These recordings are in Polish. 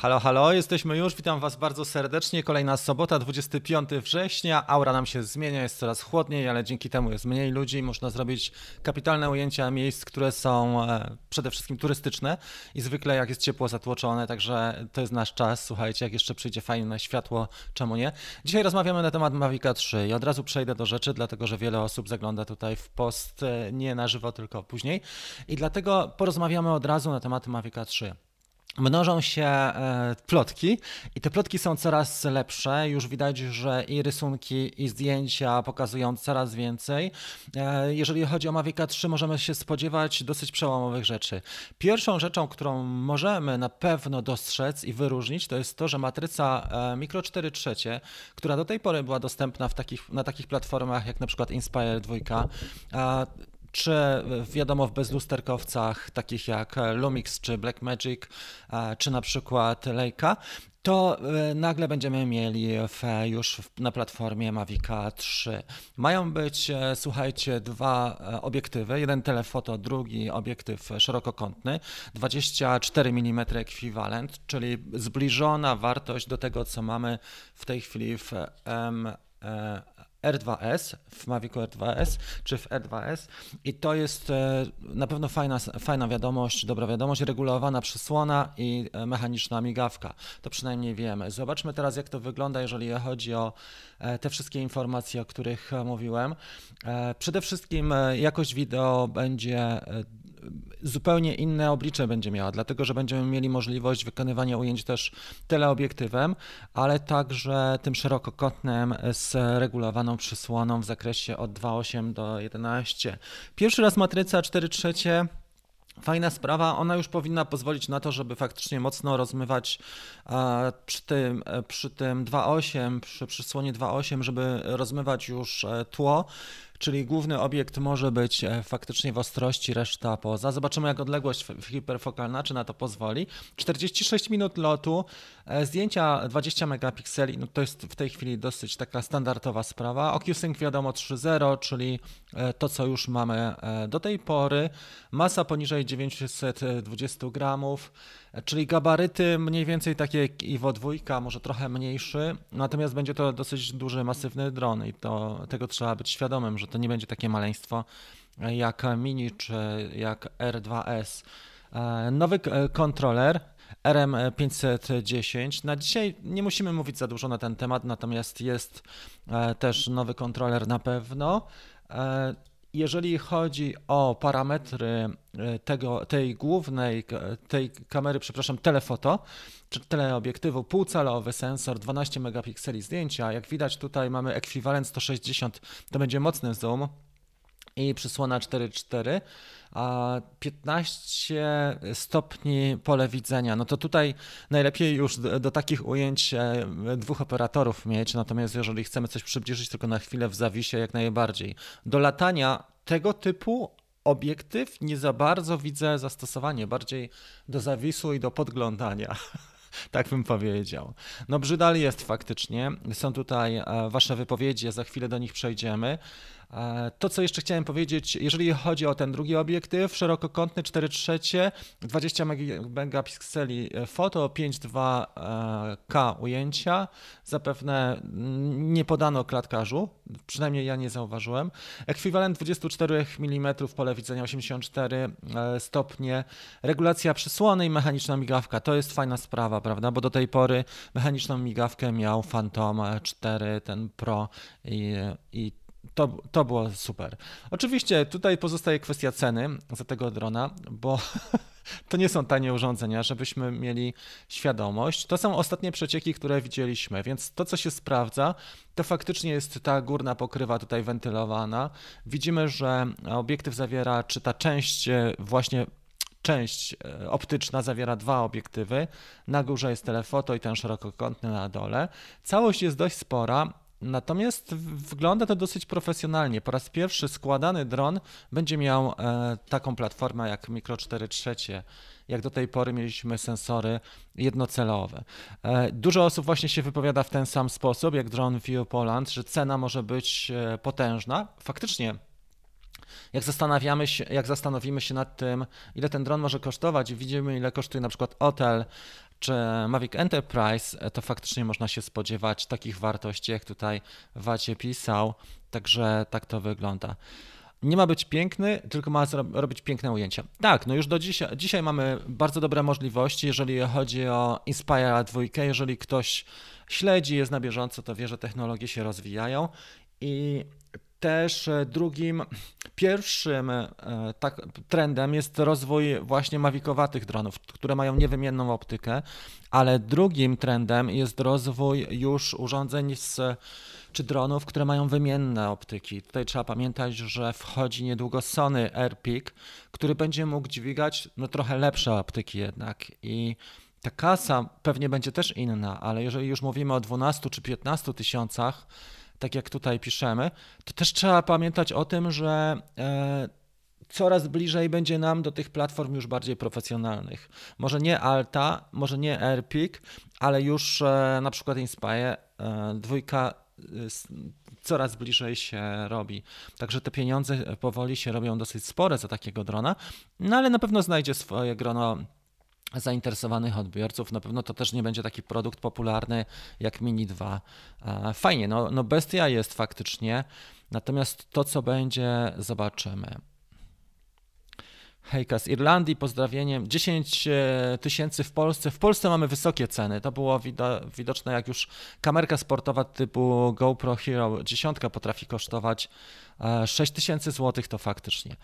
Halo, halo, jesteśmy już, witam Was bardzo serdecznie. Kolejna sobota, 25 września. Aura nam się zmienia, jest coraz chłodniej, ale dzięki temu jest mniej ludzi. Można zrobić kapitalne ujęcia miejsc, które są przede wszystkim turystyczne i zwykle jak jest ciepło, zatłoczone, także to jest nasz czas. Słuchajcie, jak jeszcze przyjdzie fajne światło, czemu nie? Dzisiaj rozmawiamy na temat Mavica 3 i od razu przejdę do rzeczy, dlatego że wiele osób zagląda tutaj w post nie na żywo, tylko później. I dlatego porozmawiamy od razu na temat Mavica 3. Mnożą się plotki i te plotki są coraz lepsze. Już widać, że i rysunki, i zdjęcia pokazują coraz więcej. Jeżeli chodzi o Mavica 3, możemy się spodziewać dosyć przełomowych rzeczy. Pierwszą rzeczą, którą możemy na pewno dostrzec i wyróżnić, to jest to, że matryca Micro 4/3, która do tej pory była dostępna na takich platformach jak na przykład Inspire 2, czy wiadomo w bezlusterkowcach takich jak Lumix, czy Black Magic, czy na przykład Leica, to nagle będziemy mieli już na platformie Mavica 3. Mają być, słuchajcie, dwa obiektywy, jeden telefoto, drugi obiektyw szerokokątny, 24 mm ekwiwalent, czyli zbliżona wartość do tego, co mamy w tej chwili w R2S, w Mavicu R2S czy w R2S, i to jest na pewno fajna wiadomość, dobra wiadomość, regulowana przysłona i mechaniczna migawka, to przynajmniej wiemy. Zobaczmy teraz, jak to wygląda, jeżeli chodzi o te wszystkie informacje, o których mówiłem. Przede wszystkim jakość wideo będzie zupełnie inne oblicze będzie miała, dlatego że będziemy mieli możliwość wykonywania ujęć też teleobiektywem, ale także tym szerokokątnym z regulowaną przysłoną w zakresie od 2,8 do 11. Pierwszy raz matryca 4/3. Fajna sprawa, ona już powinna pozwolić na to, żeby faktycznie mocno rozmywać przy tym 2.8, przy przysłonie 2.8, żeby rozmywać już tło, czyli główny obiekt może być faktycznie w ostrości, reszta poza. Zobaczymy, jak odległość hiperfokalna, czy na to pozwoli. 46 minut lotu, zdjęcia 20 megapikseli, no to jest w tej chwili dosyć taka standardowa sprawa. OcuSync wiadomo 3.0, czyli to, co już mamy do tej pory. Masa poniżej 920 gramów, czyli gabaryty mniej więcej takie jak Evo 2, może trochę mniejszy, natomiast będzie to dosyć duży, masywny dron i tego trzeba być świadomym, że to nie będzie takie maleństwo jak Mini czy jak R2S. Nowy kontroler RM510. Na dzisiaj nie musimy mówić za dużo na ten temat, natomiast jest też nowy kontroler na pewno. Jeżeli chodzi o parametry tej kamery, przepraszam, telefoto, czy teleobiektywu, półcalowy sensor, 12 megapikseli zdjęcia, jak widać tutaj mamy ekwiwalent 160, to będzie mocny zoom i przysłona 4.4, a 15 stopni pole widzenia. No to tutaj najlepiej już do takich ujęć dwóch operatorów mieć, natomiast jeżeli chcemy coś przybliżyć tylko na chwilę w zawisie, jak najbardziej. Do latania tego typu obiektyw nie za bardzo widzę zastosowanie, bardziej do zawisu i do podglądania. Tak bym powiedział. No brzydal jest faktycznie, są tutaj Wasze wypowiedzi, za chwilę do nich przejdziemy. To, co jeszcze chciałem powiedzieć, jeżeli chodzi o ten drugi obiektyw, szerokokątny 4/3, 20 megapikseli foto, 5.2K ujęcia, zapewne nie podano klatkarzu, przynajmniej ja nie zauważyłem. Ekwiwalent 24 mm, pole widzenia 84 stopnie, regulacja przysłony i mechaniczna migawka, to jest fajna sprawa, prawda, bo do tej pory mechaniczną migawkę miał Phantom 4, ten Pro i to było super. Oczywiście tutaj pozostaje kwestia ceny za tego drona, bo to nie są tanie urządzenia, żebyśmy mieli świadomość. To są ostatnie przecieki, które widzieliśmy, więc to, co się sprawdza, to faktycznie jest ta górna pokrywa tutaj wentylowana. Widzimy, że obiektyw zawiera, czy ta część optyczna zawiera dwa obiektywy. Na górze jest telefoto i ten szerokokątny na dole. Całość jest dość spora. Natomiast wygląda to dosyć profesjonalnie. Po raz pierwszy składany dron będzie miał taką platformę jak Micro 4/3, jak do tej pory mieliśmy sensory jednocelowe. Dużo osób właśnie się wypowiada w ten sam sposób, jak Drone View Poland, że cena może być potężna. Faktycznie, jak zastanowimy się nad tym, ile ten dron może kosztować i widzimy, ile kosztuje na przykład Autel Czy Mavic Enterprise, to faktycznie można się spodziewać takich wartości, jak tutaj Wacie pisał, także tak to wygląda. Nie ma być piękny, tylko ma robić piękne ujęcia. Tak, no już do dzisiaj, mamy bardzo dobre możliwości, jeżeli chodzi o Inspire 2, jeżeli ktoś śledzi, jest na bieżąco, to wie, że technologie się rozwijają i też pierwszym trendem jest rozwój właśnie mawikowatych dronów, które mają niewymienną optykę, ale drugim trendem jest rozwój już urządzeń czy dronów, które mają wymienne optyki. Tutaj trzeba pamiętać, że wchodzi niedługo Sony Airpeak, który będzie mógł dźwigać trochę lepsze optyki jednak i ta kasa pewnie będzie też inna, ale jeżeli już mówimy o 12 czy 15 tysiącach, tak jak tutaj piszemy, to też trzeba pamiętać o tym, że coraz bliżej będzie nam do tych platform już bardziej profesjonalnych. Może nie Alta, może nie Airpeak, ale już na przykład Inspire 2 coraz bliżej się robi. Także te pieniądze powoli się robią dosyć spore za takiego drona, no ale na pewno znajdzie swoje grono zainteresowanych odbiorców. Na pewno to też nie będzie taki produkt popularny jak Mini 2. Fajnie, no bestia jest faktycznie, natomiast to co będzie zobaczymy. Hejka z Irlandii, pozdrawieniem. 10 tysięcy w Polsce. W Polsce mamy wysokie ceny. To było widoczne, jak już kamerka sportowa typu GoPro Hero 10 potrafi kosztować 6 tysięcy złotych, to faktycznie.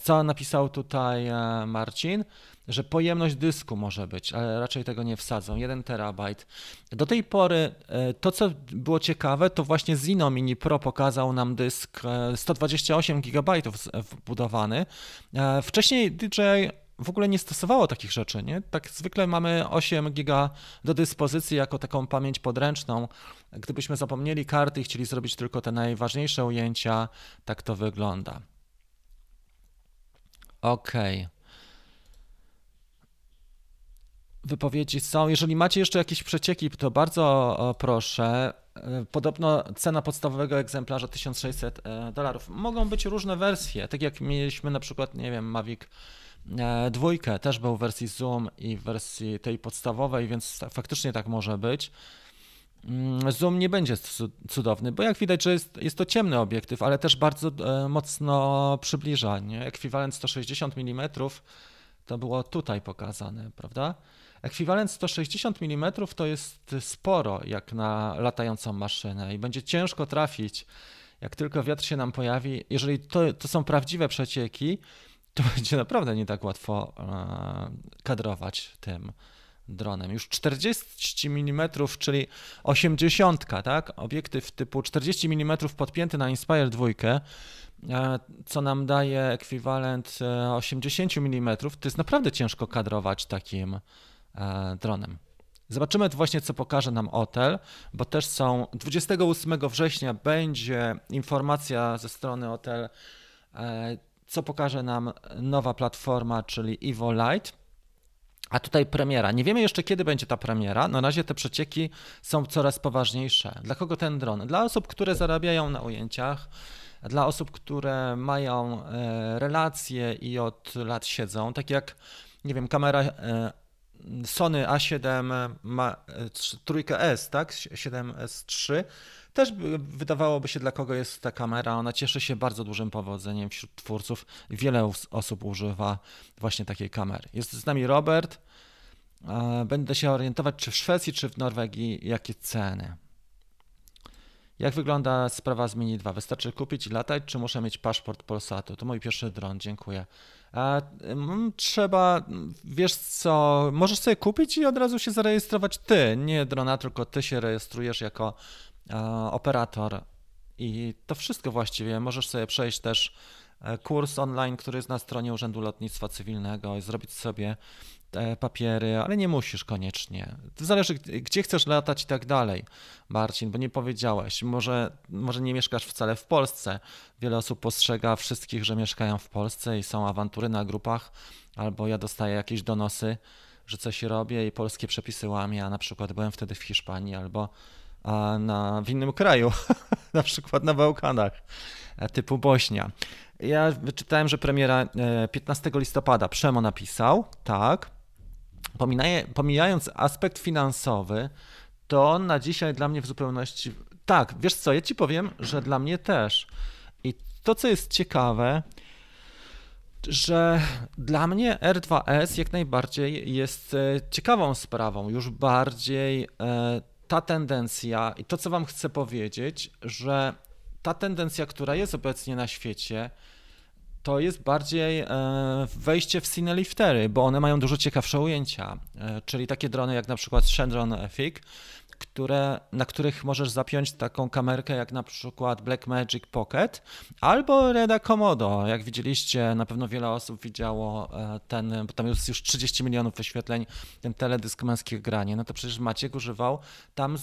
Co napisał tutaj Marcin? Że pojemność dysku może być, ale raczej tego nie wsadzą, 1 terabajt. Do tej pory to, co było ciekawe, to właśnie Zino Mini Pro pokazał nam dysk 128 GB wbudowany. Wcześniej DJI w ogóle nie stosowało takich rzeczy, nie? Tak zwykle mamy 8 giga do dyspozycji jako taką pamięć podręczną. Gdybyśmy zapomnieli karty i chcieli zrobić tylko te najważniejsze ujęcia, tak to wygląda. Okej. Wypowiedzi są. Jeżeli macie jeszcze jakieś przecieki, to bardzo proszę. Podobno cena podstawowego egzemplarza $1600. Mogą być różne wersje, tak jak mieliśmy na przykład, nie wiem, Mavic 2, też był w wersji Zoom i w wersji tej podstawowej, więc faktycznie tak może być. Zoom nie będzie cudowny, bo jak widać, że jest to ciemny obiektyw, ale też bardzo mocno przybliża, nie? Ekwiwalent 160 mm to było tutaj pokazane, prawda? Ekwiwalent 160 mm to jest sporo jak na latającą maszynę i będzie ciężko trafić, jak tylko wiatr się nam pojawi. Jeżeli to są prawdziwe przecieki, to będzie naprawdę nie tak łatwo kadrować tym dronem. Już 40 mm, czyli 80, tak? Obiektyw typu 40 mm podpięty na Inspire 2, co nam daje ekwiwalent 80 mm, to jest naprawdę ciężko kadrować takim dronem. Zobaczymy właśnie, co pokaże nam Autel, bo też 28 września będzie informacja ze strony Autel, co pokaże nam nowa platforma, czyli Evo Lite. A tutaj premiera. Nie wiemy jeszcze, kiedy będzie ta premiera. Na razie te przecieki są coraz poważniejsze. Dla kogo ten dron? Dla osób, które zarabiają na ujęciach, dla osób, które mają relacje i od lat siedzą, tak jak, nie wiem, kamera Sony A7 ma 3S, tak? 7S3. Też wydawałoby się, dla kogo jest ta kamera. Ona cieszy się bardzo dużym powodzeniem wśród twórców. Wiele osób używa właśnie takiej kamery. Jest z nami Robert. Będę się orientować, czy w Szwecji, czy w Norwegii, jakie ceny. Jak wygląda sprawa z Mini 2? Wystarczy kupić i latać, czy muszę mieć paszport Polsatu? To mój pierwszy dron, dziękuję. Trzeba, wiesz co, możesz sobie kupić i od razu się zarejestrować ty, nie drona, tylko ty się rejestrujesz jako operator i to wszystko właściwie. Możesz sobie przejść też kurs online, który jest na stronie Urzędu Lotnictwa Cywilnego i zrobić sobie te papiery, ale nie musisz koniecznie. To zależy, gdzie chcesz latać i tak dalej, Marcin, bo nie powiedziałeś. Może nie mieszkasz wcale w Polsce. Wiele osób postrzega wszystkich, że mieszkają w Polsce i są awantury na grupach, albo ja dostaję jakieś donosy, że coś robię i polskie przepisy łamię, a na przykład byłem wtedy w Hiszpanii albo w innym kraju, na przykład na Bałkanach, typu Bośnia. Ja wyczytałem, że premiera 15 listopada, Przemo napisał, tak. pomijając aspekt finansowy, to na dzisiaj dla mnie w zupełności... Tak, wiesz co, ja ci powiem, że dla mnie też. I to, co jest ciekawe, że dla mnie R2S jak najbardziej jest ciekawą sprawą, już bardziej ta tendencja i to, co wam chcę powiedzieć, że ta tendencja, która jest obecnie na świecie, to jest bardziej wejście w cineliftery, bo one mają dużo ciekawsze ujęcia, czyli takie drony jak na przykład Shenron Epic, na których możesz zapiąć taką kamerkę jak na przykład Black Magic Pocket albo Reda Komodo. Jak widzieliście, na pewno wiele osób widziało ten, bo tam jest już 30 milionów wyświetleń, ten teledysk Męskie Granie. No to przecież Maciek używał tam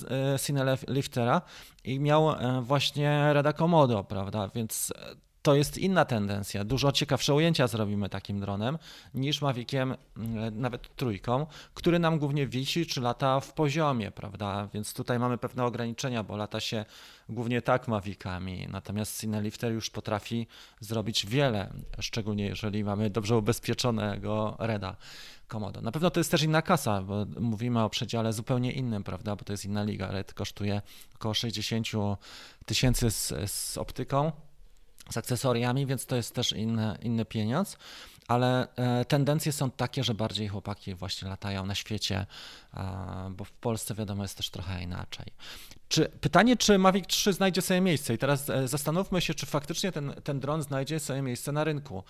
cineliftera i miał właśnie Reda Komodo, prawda? Więc to jest inna tendencja. Dużo ciekawsze ujęcia zrobimy takim dronem niż Maviciem, nawet trójką, który nam głównie wisi czy lata w poziomie, prawda? Więc tutaj mamy pewne ograniczenia, bo lata się głównie tak Mavicami. Natomiast cinelifter już potrafi zrobić wiele, szczególnie jeżeli mamy dobrze ubezpieczonego Reda Komodo. Na pewno to jest też inna kasa, bo mówimy o przedziale zupełnie innym, prawda? Bo to jest inna liga. Red kosztuje około 60 000 z optyką, z akcesoriami, więc to jest też inny pieniądz, ale tendencje są takie, że bardziej chłopaki właśnie latają na świecie, bo w Polsce wiadomo jest też trochę inaczej. Pytanie, czy Mavic 3 znajdzie sobie miejsce i teraz zastanówmy się, czy faktycznie ten dron znajdzie sobie miejsce na rynku.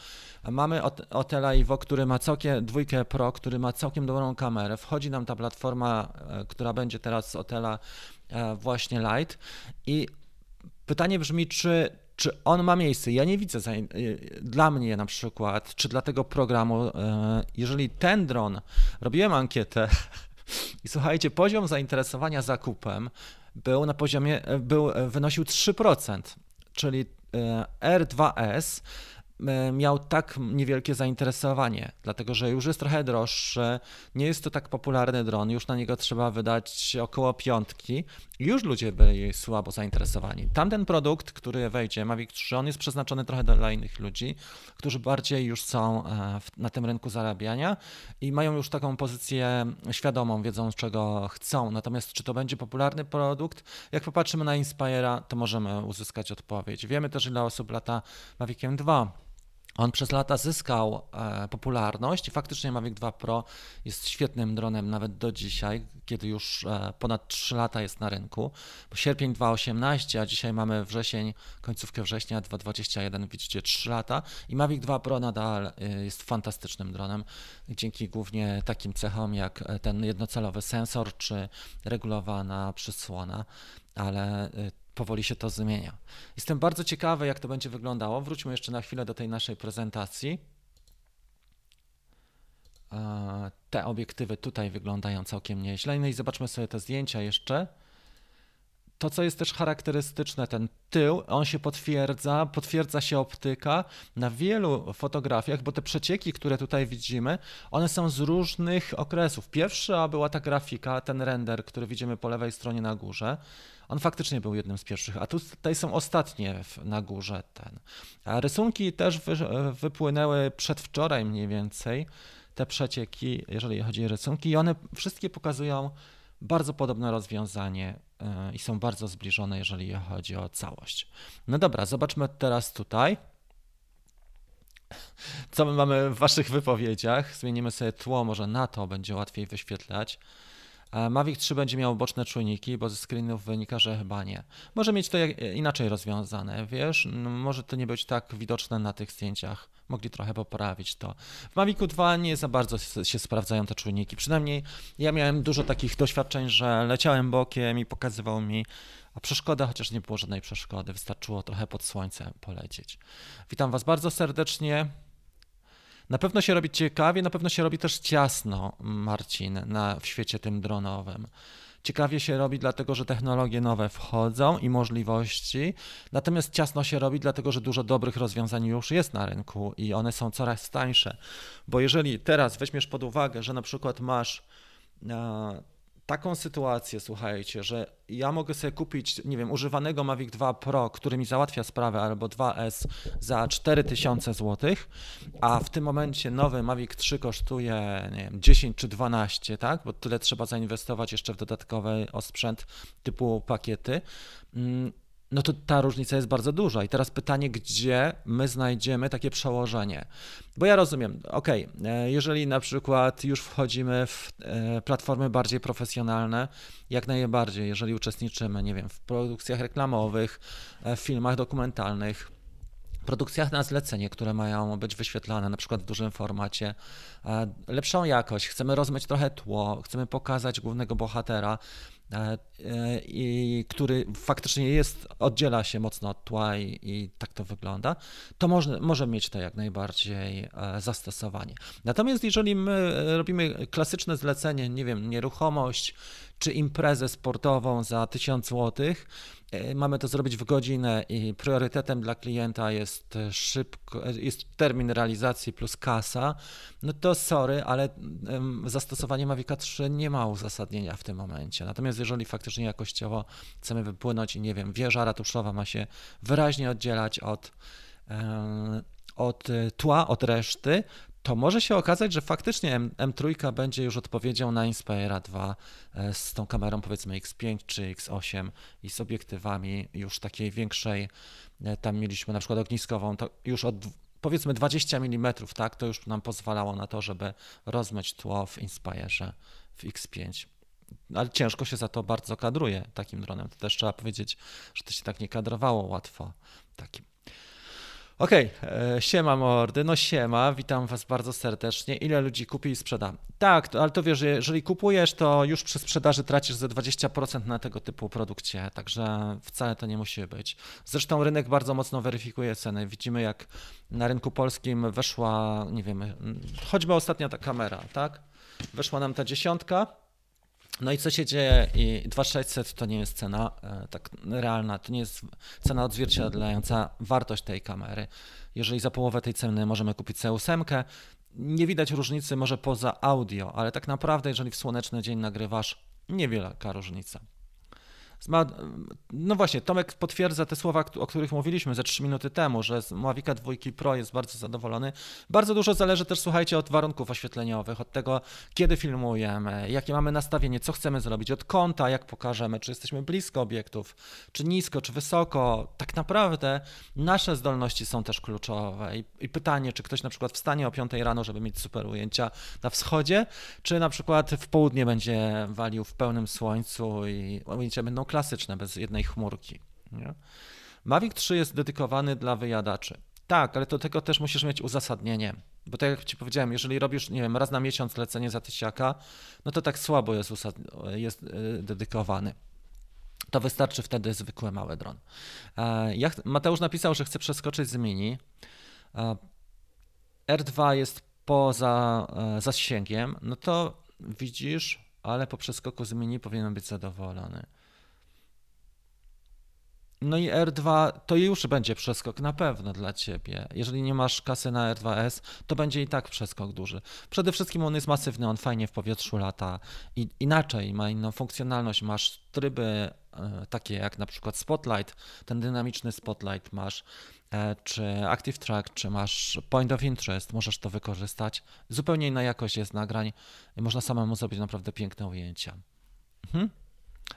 Mamy Autela Evo, który ma całkiem 2 Pro, który ma całkiem dobrą kamerę, wchodzi nam ta platforma, która będzie teraz z Autela właśnie Lite i pytanie brzmi, czy on ma miejsce? Ja nie widzę dla mnie na przykład, czy dla tego programu, jeżeli ten dron, robiłem ankietę i słuchajcie, poziom zainteresowania zakupem był na poziomie, wynosił 3%, czyli R2S miał tak niewielkie zainteresowanie, dlatego że już jest trochę droższy, nie jest to tak popularny dron, już na niego trzeba wydać około 5, już ludzie byli słabo zainteresowani. Tamten produkt, który wejdzie, Mavic 3, on jest przeznaczony trochę dla innych ludzi, którzy bardziej już są na tym rynku zarabiania i mają już taką pozycję świadomą, wiedzą czego chcą, natomiast czy to będzie popularny produkt? Jak popatrzymy na Inspire'a, to możemy uzyskać odpowiedź. Wiemy też ile osób lata Maviciem 2. On przez lata zyskał popularność i faktycznie Mavic 2 Pro jest świetnym dronem nawet do dzisiaj, kiedy już ponad 3 lata jest na rynku. Bo sierpień 2018, a dzisiaj mamy wrzesień, końcówkę września 2021, widzicie 3 lata i Mavic 2 Pro nadal jest fantastycznym dronem dzięki głównie takim cechom jak ten jednocelowy sensor czy regulowana przysłona, ale powoli się to zmienia. Jestem bardzo ciekawy, jak to będzie wyglądało. Wróćmy jeszcze na chwilę do tej naszej prezentacji. Te obiektywy tutaj wyglądają całkiem nieźle. No i zobaczmy sobie te zdjęcia jeszcze. To, co jest też charakterystyczne, ten tył, on się potwierdza się optyka na wielu fotografiach, bo te przecieki, które tutaj widzimy, one są z różnych okresów. Pierwsza była ta grafika, ten render, który widzimy po lewej stronie na górze. On faktycznie był jednym z pierwszych, a tutaj są ostatnie na górze ten. A rysunki też wypłynęły przedwczoraj mniej więcej, te przecieki, jeżeli chodzi o rysunki, i one wszystkie pokazują bardzo podobne rozwiązanie i są bardzo zbliżone, jeżeli chodzi o całość. No dobra, zobaczmy teraz tutaj, co my mamy w waszych wypowiedziach. Zmienimy sobie tło, może na to będzie łatwiej wyświetlać. Mavic 3 będzie miał boczne czujniki, bo ze screenów wynika, że chyba nie. Może mieć to inaczej rozwiązane, wiesz, może to nie być tak widoczne na tych zdjęciach. Mogli trochę poprawić to. W Mavicu 2 nie za bardzo się sprawdzają te czujniki, przynajmniej ja miałem dużo takich doświadczeń, że leciałem bokiem i pokazywał mi przeszkodę, chociaż nie było żadnej przeszkody, wystarczyło trochę pod słońce polecieć. Witam was bardzo serdecznie. Na pewno się robi ciekawie, na pewno się robi też ciasno, Marcin, w świecie tym dronowym. Ciekawie się robi dlatego, że technologie nowe wchodzą i możliwości, natomiast ciasno się robi dlatego, że dużo dobrych rozwiązań już jest na rynku i one są coraz tańsze. Bo jeżeli teraz weźmiesz pod uwagę, że na przykład masz taką sytuację, słuchajcie, że ja mogę sobie kupić, nie wiem, używanego Mavic 2 Pro, który mi załatwia sprawę, albo 2S za 4000 zł, a w tym momencie nowy Mavic 3 kosztuje, nie wiem, 10 czy 12, tak? Bo tyle trzeba zainwestować jeszcze w dodatkowy osprzęt typu pakiety. No to ta różnica jest bardzo duża i teraz pytanie, gdzie my znajdziemy takie przełożenie? Bo ja rozumiem, okej, jeżeli na przykład już wchodzimy w platformy bardziej profesjonalne, jak najbardziej, jeżeli uczestniczymy, nie wiem, w produkcjach reklamowych, w filmach dokumentalnych, produkcjach na zlecenie, które mają być wyświetlane na przykład w dużym formacie, lepszą jakość, chcemy rozmyć trochę tło, chcemy pokazać głównego bohatera, i który faktycznie jest, oddziela się mocno od tła i tak to wygląda, to może mieć to jak najbardziej zastosowanie. Natomiast jeżeli my robimy klasyczne zlecenie, nie wiem, nieruchomość czy imprezę sportową za 1000 zł, mamy to zrobić w godzinę i priorytetem dla klienta jest jest termin realizacji plus kasa, no to sorry, ale zastosowanie Mavica 3 nie ma uzasadnienia w tym momencie. Natomiast jeżeli faktycznie jakościowo chcemy wypłynąć i nie wiem, wieża ratuszowa ma się wyraźnie oddzielać od tła, od reszty, to może się okazać, że faktycznie M3 będzie już odpowiedzią na Inspire'a 2 z tą kamerą powiedzmy X5 czy X8 i z obiektywami już takiej większej, tam mieliśmy na przykład ogniskową, to już od powiedzmy 20 mm, tak, to już nam pozwalało na to, żeby rozmyć tło w Inspire'ze w X5. Ale ciężko się za to bardzo kadruje takim dronem, to też trzeba powiedzieć, że to się tak nie kadrowało łatwo takim. Okej, siema mordy, no siema, witam was bardzo serdecznie. Ile ludzi kupi i sprzeda? Tak, ale to wiesz, jeżeli kupujesz, to już przy sprzedaży tracisz ze 20% na tego typu produkcie, także wcale to nie musi być. Zresztą rynek bardzo mocno weryfikuje ceny. Widzimy, jak na rynku polskim weszła, nie wiem, choćby ostatnia ta kamera, tak? Weszła nam ta 10. No i co się dzieje? I 2600 to nie jest cena tak realna, to nie jest cena odzwierciedlająca wartość tej kamery. Jeżeli za połowę tej ceny możemy kupić sobie 8, nie widać różnicy może poza audio, ale tak naprawdę jeżeli w słoneczny dzień nagrywasz, niewielka różnica. No właśnie, Tomek potwierdza te słowa, o których mówiliśmy ze 3 minuty temu, że z Mavica 2 Pro jest bardzo zadowolony. Bardzo dużo zależy też, słuchajcie, od warunków oświetleniowych, od tego, kiedy filmujemy, jakie mamy nastawienie, co chcemy zrobić, od kąta, jak pokażemy, czy jesteśmy blisko obiektów, czy nisko, czy wysoko. Tak naprawdę nasze zdolności są też kluczowe i pytanie, czy ktoś na przykład wstanie o 5 rano, żeby mieć super ujęcia na wschodzie, czy na przykład w południe będzie walił w pełnym słońcu i ujęcia będą klasyczne, bez jednej chmurki. Nie? Mavic 3 jest dedykowany dla wyjadaczy. Tak, ale do tego też musisz mieć uzasadnienie, bo tak jak ci powiedziałem, jeżeli robisz, nie wiem, raz na miesiąc lecenie za 1000, no to tak słabo jest dedykowany. To wystarczy wtedy zwykły mały dron. Mateusz napisał, że chce przeskoczyć z Mini. R2 jest poza zasięgiem, no to widzisz, ale po przeskoku z Mini powinien być zadowolony. No i R2 to już będzie przeskok na pewno dla ciebie. Jeżeli nie masz kasy na R2S, to będzie i tak przeskok duży. Przede wszystkim on jest masywny, on fajnie w powietrzu lata i inaczej ma inną funkcjonalność. Masz tryby takie jak na przykład Spotlight, ten dynamiczny Spotlight masz, czy Active Track, czy masz Point of Interest, możesz to wykorzystać. Zupełnie inna jakość jest nagrań i można samemu zrobić naprawdę piękne ujęcia. Mhm.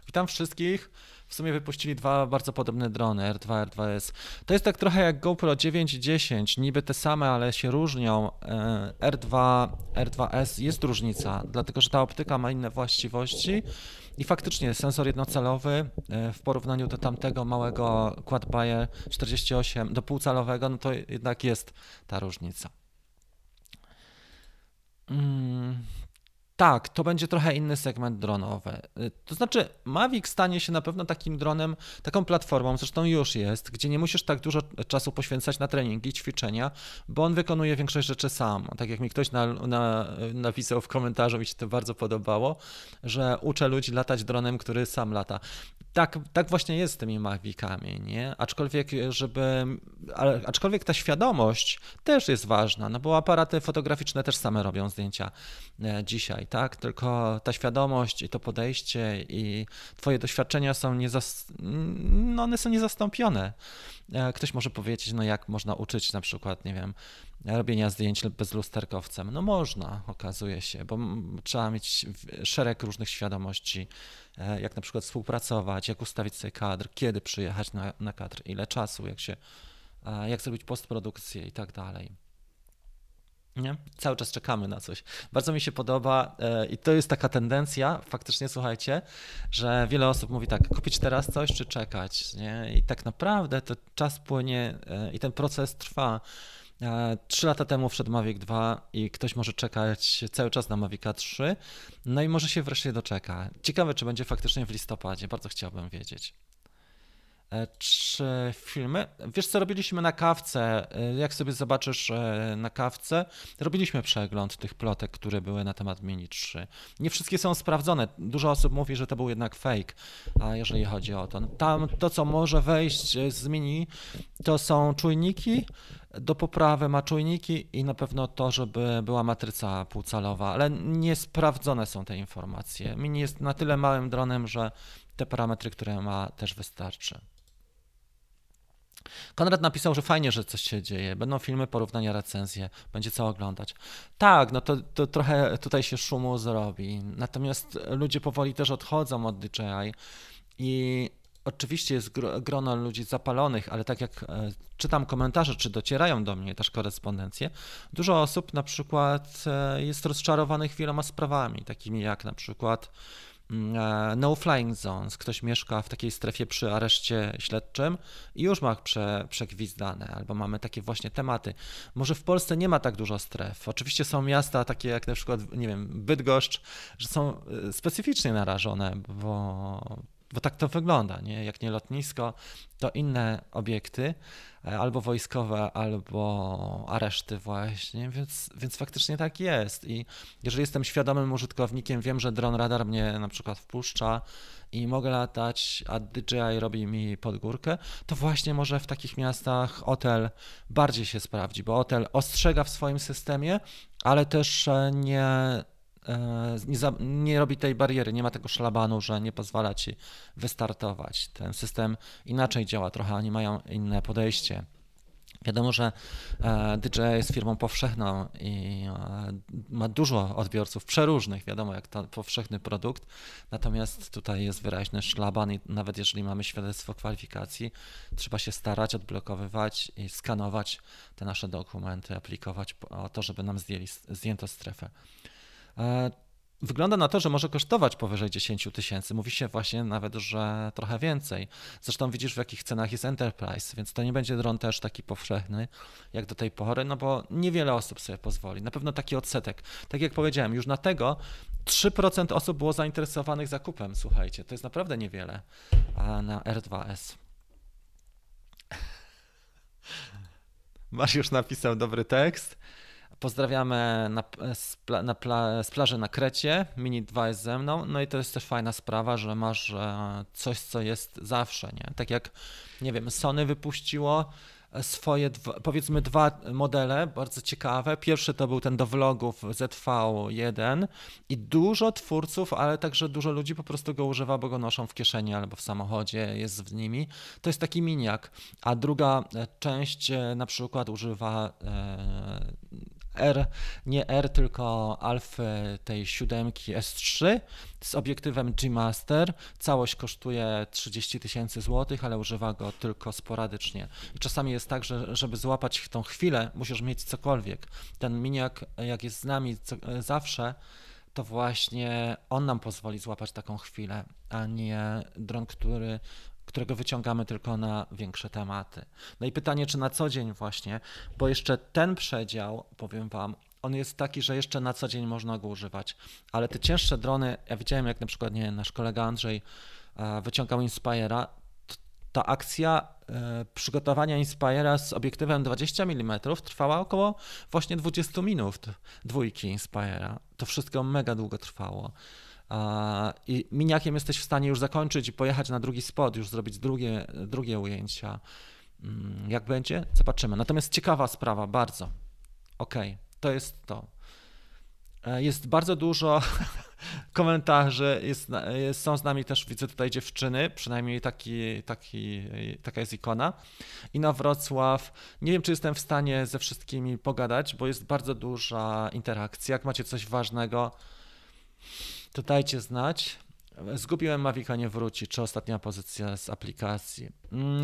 Witam wszystkich. W sumie wypuścili dwa bardzo podobne drony, R2, R2S. To jest tak trochę jak GoPro 9 i 10, niby te same, ale się różnią. R2, R2S jest różnica, dlatego że ta optyka ma inne właściwości i faktycznie sensor jednocalowy w porównaniu do tamtego małego quad-bayer 48 do półcalowego, no to jednak jest ta różnica. Tak, to będzie trochę inny segment dronowy. To znaczy Mavic stanie się na pewno takim dronem, taką platformą, zresztą już jest, gdzie nie musisz tak dużo czasu poświęcać na treningi, ćwiczenia, bo on wykonuje większość rzeczy sam. Tak jak mi ktoś napisał w komentarzu, mi się to bardzo podobało, że uczę ludzi latać dronem, który sam lata. Tak właśnie jest z tymi Mavicami, nie? Aczkolwiek ta świadomość też jest ważna, no bo aparaty fotograficzne też same robią zdjęcia dzisiaj. dalej, tak? Tylko ta świadomość i to podejście i twoje doświadczenia są one są niezastąpione. Ktoś może powiedzieć, no jak można uczyć na przykład, nie wiem, robienia zdjęć bez lusterkowcem. No można, okazuje się, bo trzeba mieć szereg różnych świadomości, jak na przykład współpracować, jak ustawić sobie kadr, kiedy przyjechać na kadr, ile czasu, jak zrobić postprodukcję i tak dalej. Nie? Cały czas czekamy na coś. Bardzo mi się podoba i to jest taka tendencja, faktycznie słuchajcie, że wiele osób mówi tak, kupić teraz coś czy czekać, nie? I tak naprawdę to czas płynie i ten proces trwa. 3 lata temu wszedł Mavic 2 i ktoś może czekać cały czas na Mavica 3, no i może się wreszcie doczeka. Ciekawe, czy będzie faktycznie w listopadzie, bardzo chciałbym wiedzieć. Czy filmy? Wiesz co, robiliśmy na kawce, jak sobie zobaczysz na kawce, robiliśmy przegląd tych plotek, które były na temat Mini 3. Nie wszystkie są sprawdzone, dużo osób mówi, że to był jednak fake, a jeżeli chodzi o to. Tam to, co może wejść z Mini, to są czujniki, do poprawy ma czujniki i na pewno to, żeby była matryca półcalowa, ale nie sprawdzone są te informacje. Mini jest na tyle małym dronem, że te parametry, które ma, też wystarczy. Konrad napisał, że fajnie, że coś się dzieje. Będą filmy, porównania, recenzje. Będzie co oglądać. Tak, no to trochę tutaj się szumu zrobi. Natomiast ludzie powoli też odchodzą od DJI i oczywiście jest grono ludzi zapalonych, ale tak jak czytam komentarze, czy docierają do mnie też korespondencje, dużo osób na przykład jest rozczarowanych wieloma sprawami, takimi jak na przykład no flying zones, ktoś mieszka w takiej strefie przy areszcie śledczym i już ma przegwizdane, albo mamy takie właśnie tematy. Może w Polsce nie ma tak dużo stref. Oczywiście są miasta takie jak na przykład, nie wiem, Bydgoszcz, że są specyficznie narażone, bo tak to wygląda, nie? Jak nie lotnisko, to inne obiekty, albo wojskowe, albo areszty właśnie, więc faktycznie tak jest. I jeżeli jestem świadomym użytkownikiem, wiem, że dron radar mnie na przykład wpuszcza i mogę latać, a DJI robi mi pod górkę, to właśnie może w takich miastach Autel bardziej się sprawdzi, bo Autel ostrzega w swoim systemie, ale też nie robi tej bariery, nie ma tego szlabanu, że nie pozwala ci wystartować. Ten system inaczej działa trochę, oni mają inne podejście. Wiadomo, że DJI jest firmą powszechną i ma dużo odbiorców przeróżnych, wiadomo, jak to powszechny produkt, natomiast tutaj jest wyraźny szlaban i nawet jeżeli mamy świadectwo kwalifikacji, trzeba się starać, odblokowywać i skanować te nasze dokumenty, aplikować o to, żeby nam zdjęto strefę. Wygląda na to, że może kosztować powyżej 10 000. Mówi się właśnie nawet, że trochę więcej. Zresztą widzisz, w jakich cenach jest Enterprise, więc to nie będzie dron też taki powszechny jak do tej pory, no bo niewiele osób sobie pozwoli. Na pewno taki odsetek. Tak jak powiedziałem, już na tego 3% osób było zainteresowanych zakupem. Słuchajcie, to jest naprawdę niewiele. A na R2S. Masz już napisał dobry tekst. Pozdrawiamy z plaży na Krecie, Mini 2 jest ze mną, no i to jest też fajna sprawa, że masz coś, co jest zawsze, nie? Tak jak, nie wiem, Sony wypuściło swoje, powiedzmy, 2 modele, bardzo ciekawe. Pierwszy to był ten do vlogów ZV1 i dużo twórców, ale także dużo ludzi po prostu go używa, bo go noszą w kieszeni albo w samochodzie, jest z nimi. To jest taki miniak, a druga część na przykład używa tylko Alfy tej 7 S3 z obiektywem G-Master. Całość kosztuje 30 000 złotych, ale używa go tylko sporadycznie. I czasami jest tak, że żeby złapać tą chwilę, musisz mieć cokolwiek. Ten miniak, jak jest z nami zawsze, to właśnie on nam pozwoli złapać taką chwilę, a nie dron, którego wyciągamy tylko na większe tematy. No i pytanie, czy na co dzień właśnie, bo jeszcze ten przedział, powiem wam, on jest taki, że jeszcze na co dzień można go używać, ale te cięższe drony, ja widziałem, jak na przykład nasz kolega Andrzej wyciągał Inspire'a, ta akcja przygotowania Inspire'a z obiektywem 20 mm trwała około właśnie 20 minut, 2 Inspire'a. To wszystko mega długo trwało. I miniakiem jesteś w stanie już zakończyć i pojechać na drugi spot, już zrobić drugie ujęcia. Jak będzie? Zobaczymy. Natomiast ciekawa sprawa, bardzo. Okej, to jest to. Jest bardzo dużo komentarzy, są z nami też, widzę tutaj dziewczyny, przynajmniej taka jest ikona. I na Wrocław, nie wiem, czy jestem w stanie ze wszystkimi pogadać, bo jest bardzo duża interakcja. Jak macie coś ważnego, to dajcie znać. Zgubiłem Mavica, nie wróci. Czy ostatnia pozycja z aplikacji?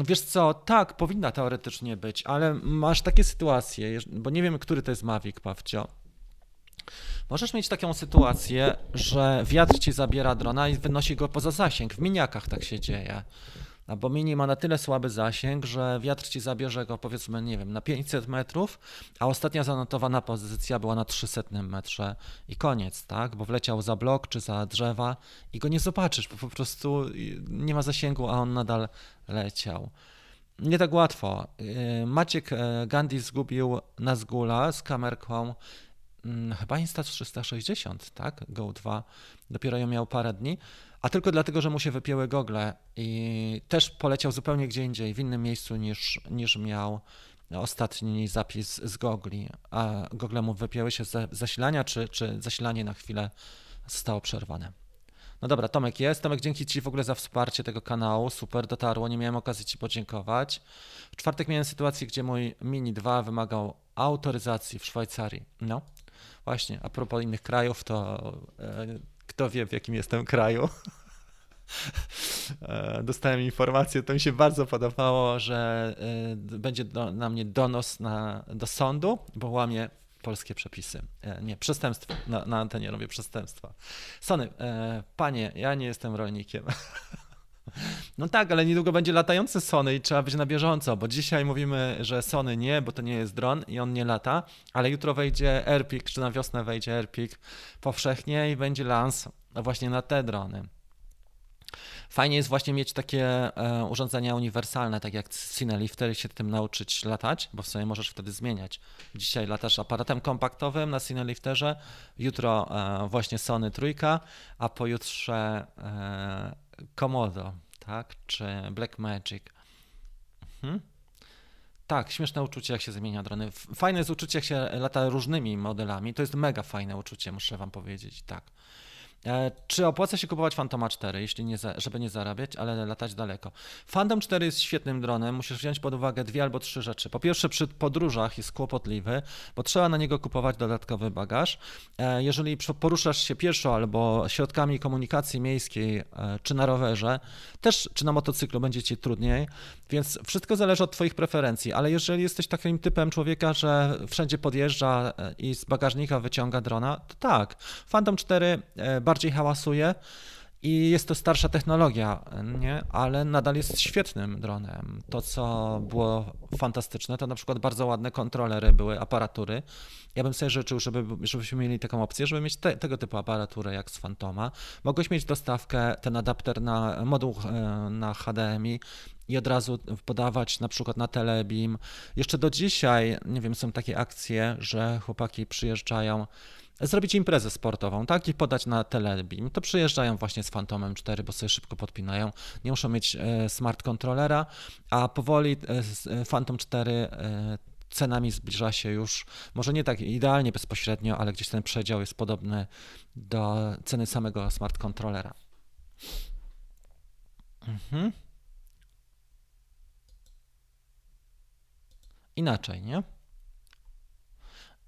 Wiesz co, tak, powinna teoretycznie być, ale masz takie sytuacje, bo nie wiem, który to jest Mavic, Pawcio. Możesz mieć taką sytuację, że wiatr ci zabiera drona i wynosi go poza zasięg. W miniakach tak się dzieje, bo mini ma na tyle słaby zasięg, że wiatr ci zabierze go, powiedzmy, nie wiem, na 500 metrów, a ostatnia zanotowana pozycja była na 300 metrze i koniec, tak? Bo wleciał za blok czy za drzewa i go nie zobaczysz, bo po prostu nie ma zasięgu, a on nadal leciał. Nie tak łatwo. Maciek Gandhi zgubił Nazgula z kamerką, chyba Insta360, tak? Go 2, dopiero ją miał parę dni, a tylko dlatego, że mu się wypięły gogle i też poleciał zupełnie gdzie indziej, w innym miejscu niż miał ostatni zapis z gogli, a gogle mu wypięły się z zasilania, czy zasilanie na chwilę zostało przerwane. No dobra, Tomek jest. Tomek, dzięki Ci w ogóle za wsparcie tego kanału, super, dotarło, nie miałem okazji Ci podziękować. W czwartek miałem sytuację, gdzie mój Mini 2 wymagał autoryzacji w Szwajcarii, no. Właśnie, a propos innych krajów, to kto wie, w jakim jestem kraju. Dostałem informację, to mi się bardzo podobało, że będzie na mnie donos do sądu, bo łamie polskie przepisy. Nie, przestępstwo. Na antenie robię przestępstwa. Sony, panie, ja nie jestem rolnikiem. No tak, ale niedługo będzie latający Sony i trzeba być na bieżąco, bo dzisiaj mówimy, że Sony nie, bo to nie jest dron i on nie lata, ale jutro wejdzie Airpeak, czy na wiosnę wejdzie Airpeak powszechnie i będzie lans właśnie na te drony. Fajnie jest właśnie mieć takie urządzenia uniwersalne, tak jak Cinelifter, się tym nauczyć latać, bo w sumie możesz wtedy zmieniać. Dzisiaj latasz aparatem kompaktowym na Cinelifterze, jutro właśnie Sony trójka, a pojutrze Komodo, tak, czy Black Magic. Tak, śmieszne uczucie, jak się zmienia drony. Fajne jest uczucie, jak się lata różnymi modelami. To jest mega fajne uczucie, muszę wam powiedzieć, tak. Czy opłaca się kupować Phantoma 4, żeby nie zarabiać, ale latać daleko? Phantom 4 jest świetnym dronem, musisz wziąć pod uwagę dwie albo trzy rzeczy. Po pierwsze, przy podróżach jest kłopotliwy, bo trzeba na niego kupować dodatkowy bagaż. Jeżeli poruszasz się pieszo albo środkami komunikacji miejskiej, czy na rowerze, też czy na motocyklu, będzie ci trudniej, więc wszystko zależy od twoich preferencji, ale jeżeli jesteś takim typem człowieka, że wszędzie podjeżdża i z bagażnika wyciąga drona, to tak, Phantom 4 bardziej hałasuje i jest to starsza technologia, nie? Ale nadal jest świetnym dronem. To, co było fantastyczne, to na przykład bardzo ładne kontrolery były, aparatury. Ja bym sobie życzył, żebyśmy mieli taką opcję, żeby mieć tego typu aparaturę jak z Phantoma. Mogłeś mieć dostawkę, ten adapter na moduł na HDMI i od razu podawać na przykład na Telebeam. Jeszcze do dzisiaj, nie wiem, są takie akcje, że chłopaki przyjeżdżają zrobić imprezę sportową, tak, i podać na Telebeam, to przyjeżdżają właśnie z Phantomem 4, bo sobie szybko podpinają, nie muszą mieć smart kontrolera, a powoli Phantom 4 cenami zbliża się już, może nie tak idealnie bezpośrednio, ale gdzieś ten przedział jest podobny do ceny samego smart kontrolera. Inaczej, nie?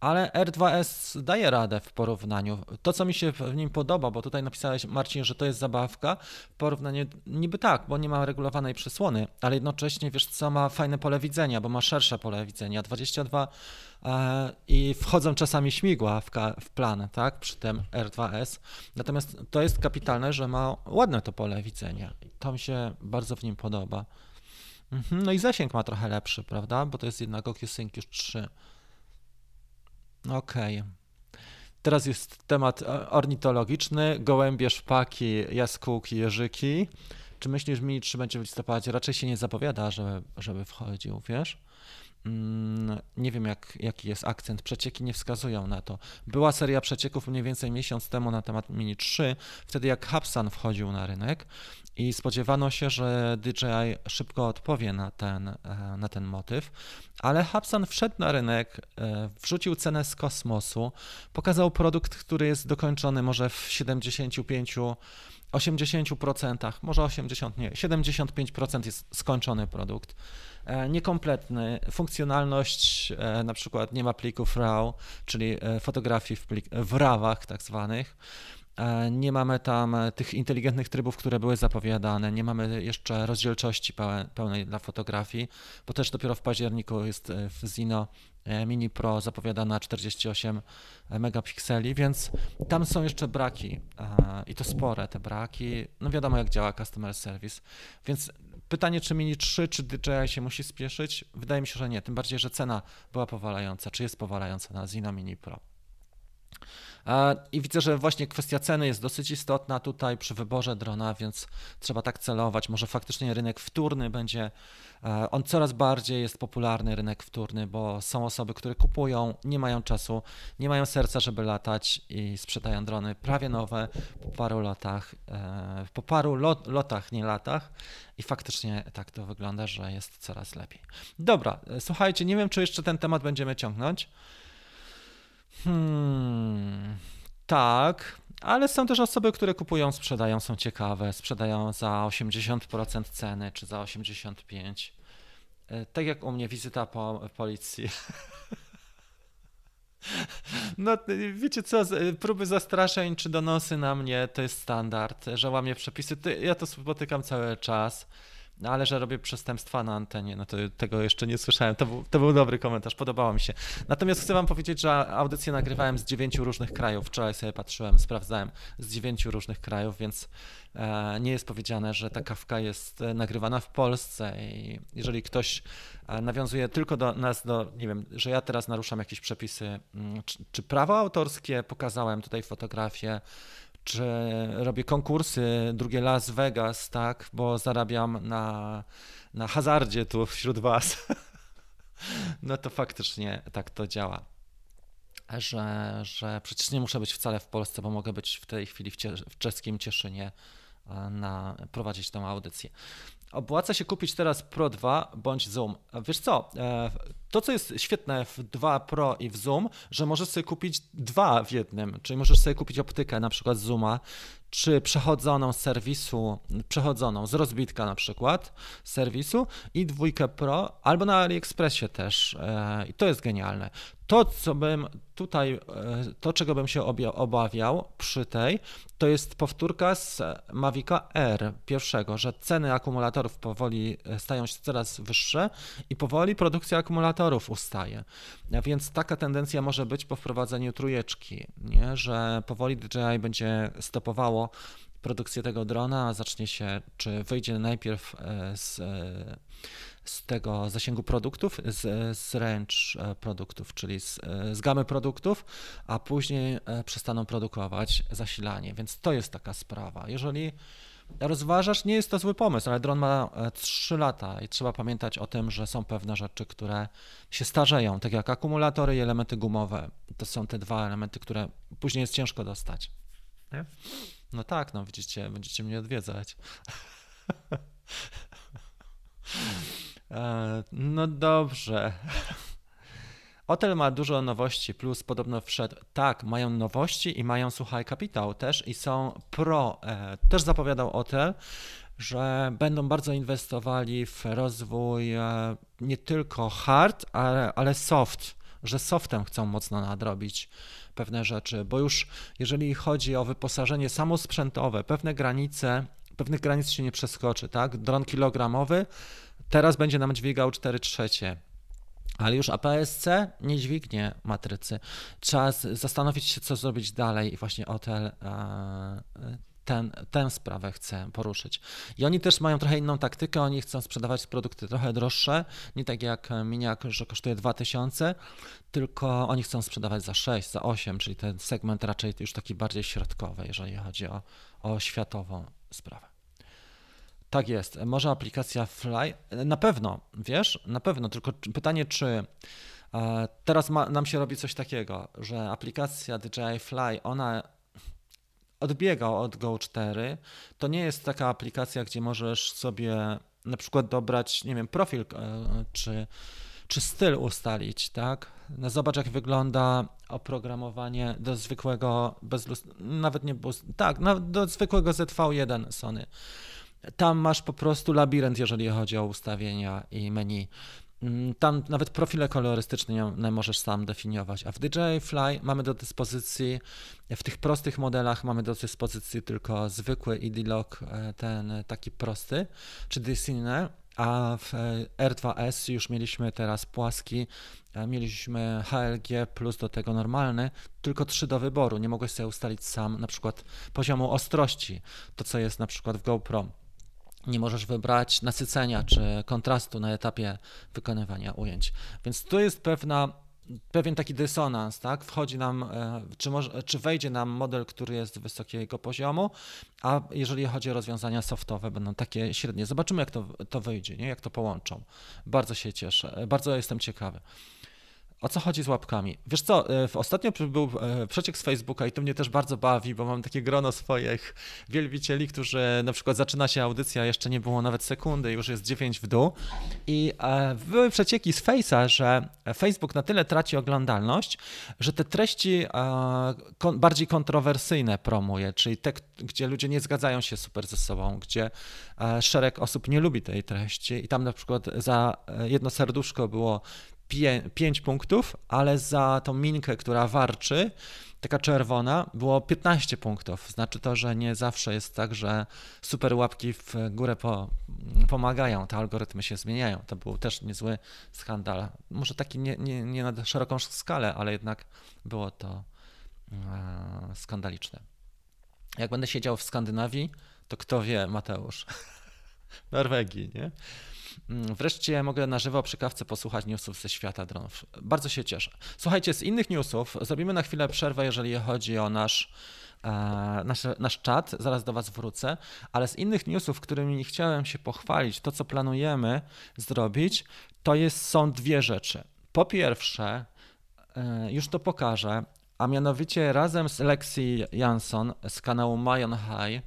Ale R2S daje radę w porównaniu. To, co mi się w nim podoba, bo tutaj napisałeś, Marcin, że to jest zabawka, w porównaniu niby tak, bo nie ma regulowanej przysłony, ale jednocześnie, wiesz co, ma fajne pole widzenia, bo ma szersze pole widzenia, 22 i wchodzą czasami śmigła w plan, tak, przy tym R2S. Natomiast to jest kapitalne, że ma ładne to pole widzenia. To mi się bardzo w nim podoba. No i zasięg ma trochę lepszy, prawda, bo to jest jednak OcuSync już 3. Okej. Teraz jest temat ornitologiczny, gołębie, szpaki, jaskółki, jeżyki. Czy myślisz, Mini 3 będzie w listopadzie? Raczej się nie zapowiada, żeby wchodził, wiesz? Nie wiem jaki jest akcent, przecieki nie wskazują na to. Była seria przecieków mniej więcej miesiąc temu na temat Mini 3, wtedy jak Hubsan wchodził na rynek i spodziewano się, że DJI szybko odpowie na ten motyw, ale Hubsan wszedł na rynek, wrzucił cenę z kosmosu, pokazał produkt, który jest dokończony może w 75%, może 75% jest skończony produkt, niekompletny, funkcjonalność, na przykład nie ma plików RAW, czyli fotografii w RAW-ach tak zwanych, nie mamy tam tych inteligentnych trybów, które były zapowiadane, nie mamy jeszcze rozdzielczości pełnej dla fotografii, bo też dopiero w październiku jest w Zino Mini Pro zapowiadana 48 megapikseli, więc tam są jeszcze braki i to spore te braki, no wiadomo jak działa customer service, więc pytanie czy Mini 3, czy DJI się musi spieszyć? Wydaje mi się, że nie, tym bardziej, że cena była powalająca, czy jest powalająca na Zino Mini Pro. I widzę, że właśnie kwestia ceny jest dosyć istotna tutaj przy wyborze drona, więc trzeba tak celować. Może faktycznie rynek wtórny będzie, on coraz bardziej jest popularny rynek wtórny, bo są osoby, które kupują, nie mają czasu, nie mają serca, żeby latać i sprzedają drony prawie nowe po paru lotach, nie latach. I faktycznie tak to wygląda, że jest coraz lepiej. Dobra, słuchajcie, nie wiem, czy jeszcze ten temat będziemy ciągnąć. Tak, ale są też osoby, które kupują, sprzedają, są ciekawe, sprzedają za 80% ceny czy za 85%. Tak jak u mnie wizyta po policji. No wiecie co, próby zastraszeń czy donosy na mnie to jest standard, że łamię przepisy, ja to spotykam cały czas. No ale że robię przestępstwa na antenie, no to tego jeszcze nie słyszałem. To był dobry komentarz, podobało mi się. Natomiast chcę wam powiedzieć, że audycję nagrywałem z 9 różnych krajów. Wczoraj sobie patrzyłem, sprawdzałem z 9 różnych krajów, więc nie jest powiedziane, że ta kawka jest nagrywana w Polsce i jeżeli ktoś nawiązuje tylko do nas, nie wiem, że ja teraz naruszam jakieś przepisy, czy prawo autorskie, pokazałem tutaj fotografię, czy robię konkursy, drugie Las Vegas, tak, bo zarabiam na hazardzie tu wśród was, no to faktycznie tak to działa, że przecież nie muszę być wcale w Polsce, bo mogę być w tej chwili w czeskim Cieszynie prowadzić tą audycję. Opłaca się kupić teraz Pro 2 bądź Zoom. Wiesz co, to co jest świetne w 2 Pro i w Zoom, że możesz sobie kupić dwa w jednym, czyli możesz sobie kupić optykę na przykład Zooma, czy przechodzoną z serwisu, przechodzoną z rozbitka na przykład z serwisu i 2 Pro, albo na AliExpressie też i to jest genialne. To, co bym tutaj, to czego bym się obawiał przy tej, to jest powtórka z Mavica Air pierwszego, że ceny akumulatorów powoli stają się coraz wyższe i powoli produkcja akumulatorów ustaje. Więc taka tendencja może być po wprowadzeniu trójeczki, nie? Że powoli DJI będzie stopowało produkcję tego drona, a zacznie się, czy wyjdzie najpierw z tego zasięgu produktów, z range produktów, czyli z gamy produktów, a później przestaną produkować zasilanie, więc to jest taka sprawa. Jeżeli rozważasz, nie jest to zły pomysł, ale dron ma 3 lata i trzeba pamiętać o tym, że są pewne rzeczy, które się starzeją, tak jak akumulatory i elementy gumowe. To są te dwa elementy, które później jest ciężko dostać. Nie? No tak, no widzicie, będziecie mnie odwiedzać. No dobrze. Autel ma dużo nowości, plus podobno wszedł. Tak, mają nowości i mają, słuchaj, kapitał też i są pro. Też zapowiadał Autel, że będą bardzo inwestowali w rozwój nie tylko hard, ale soft, że softem chcą mocno nadrobić pewne rzeczy, bo już jeżeli chodzi o wyposażenie samosprzętowe, pewnych granic się nie przeskoczy, tak? Dron kilogramowy teraz będzie nam dźwigał 4/3, ale już APS-C nie dźwignie matrycy. Trzeba zastanowić się, co zrobić dalej i właśnie Autel tę sprawę chcę poruszyć. I oni też mają trochę inną taktykę, oni chcą sprzedawać produkty trochę droższe, nie tak jak miniak, że kosztuje 2000, tylko oni chcą sprzedawać za 6, za 8, czyli ten segment raczej już taki bardziej środkowy, jeżeli chodzi o światową sprawę. Tak jest, może aplikacja Fly? Na pewno, wiesz, na pewno, tylko pytanie, czy teraz nam się robi coś takiego, że aplikacja DJI Fly, ona odbiega od Go 4, to nie jest taka aplikacja, gdzie możesz sobie na przykład dobrać, nie wiem, profil czy styl ustalić, tak? No zobacz, jak wygląda oprogramowanie do zwykłego, do zwykłego ZV1 Sony. Tam masz po prostu labirynt, jeżeli chodzi o ustawienia i menu. Tam nawet profile kolorystyczne możesz sam definiować, a w DJI Fly mamy do dyspozycji, w tych prostych modelach mamy do dyspozycji tylko zwykły ID-Log, ten taki prosty, czy Designer, a w R2S już mieliśmy teraz płaski, mieliśmy HLG plus do tego normalny, tylko 3 do wyboru, nie mogłeś sobie ustalić sam na przykład poziomu ostrości, to co jest na przykład w GoPro. Nie możesz wybrać nasycenia czy kontrastu na etapie wykonywania ujęć. Więc tu jest pewien taki dysonans, tak? Wchodzi nam, czy wejdzie nam model, który jest wysokiego poziomu, a jeżeli chodzi o rozwiązania softowe, będą takie średnie. Zobaczymy, jak to wyjdzie, nie? Jak to połączą. Bardzo się cieszę, bardzo jestem ciekawy. O co chodzi z łapkami? Wiesz co, ostatnio był przeciek z Facebooka i to mnie też bardzo bawi, bo mam takie grono swoich wielbicieli, którzy na przykład zaczyna się audycja, jeszcze nie było nawet sekundy, już jest 9 w dół i były przecieki z Face'a, że Facebook na tyle traci oglądalność, że te treści bardziej kontrowersyjne promuje, czyli te, gdzie ludzie nie zgadzają się super ze sobą, gdzie szereg osób nie lubi tej treści i tam na przykład za jedno serduszko było 5 punktów, ale za tą minkę, która warczy, taka czerwona, było 15 punktów. Znaczy to, że nie zawsze jest tak, że super łapki w górę pomagają, te algorytmy się zmieniają. To był też niezły skandal. Może taki nie na szeroką skalę, ale jednak było to skandaliczne. Jak będę siedział w Skandynawii, to kto wie, Mateusz, Norwegii, nie? Wreszcie mogę na żywo przy kawce posłuchać newsów ze świata dronów. Bardzo się cieszę. Słuchajcie, z innych newsów zrobimy na chwilę przerwę, jeżeli chodzi o nasz czat. Zaraz do Was wrócę. Ale z innych newsów, którymi chciałem się pochwalić, to co planujemy zrobić, są dwie rzeczy. Po pierwsze, już to pokażę, a mianowicie razem z Lexy Jansson z kanału Mayon High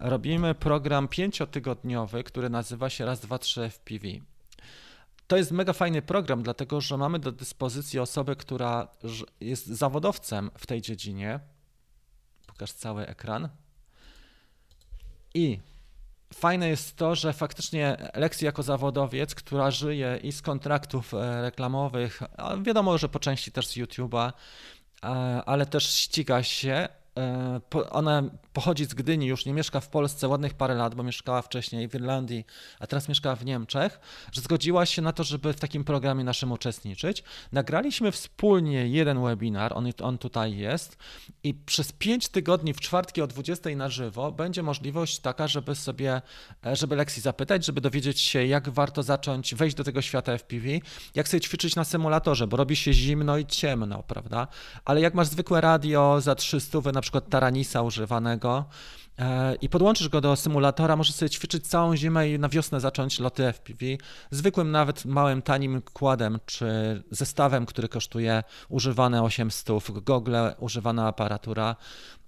robimy program 5-tygodniowy, który nazywa się Raz Dwa Trzy FPV. To jest mega fajny program, dlatego że mamy do dyspozycji osobę, która jest zawodowcem w tej dziedzinie. Pokaż cały ekran. I fajne jest to, że faktycznie Lexi jako zawodowiec, która żyje i z kontraktów reklamowych, a wiadomo, że po części też z YouTube'a, ale też ściga się. Ona pochodzi z Gdyni, już nie mieszka w Polsce ładnych parę lat, bo mieszkała wcześniej w Irlandii, a teraz mieszka w Niemczech, że zgodziła się na to, żeby w takim programie naszym uczestniczyć. Nagraliśmy wspólnie jeden webinar, on tutaj jest i przez 5 tygodni w czwartki o 20:00 na żywo będzie możliwość taka, żeby Lexi zapytać, żeby dowiedzieć się, jak warto zacząć wejść do tego świata FPV, jak sobie ćwiczyć na symulatorze, bo robi się zimno i ciemno, prawda? Ale jak masz zwykłe radio za 300 na przykład Taranisa używanego i podłączysz go do symulatora, możesz sobie ćwiczyć całą zimę i na wiosnę zacząć loty FPV zwykłym, nawet małym, tanim kładem czy zestawem, który kosztuje używane 800, gogle, używana aparatura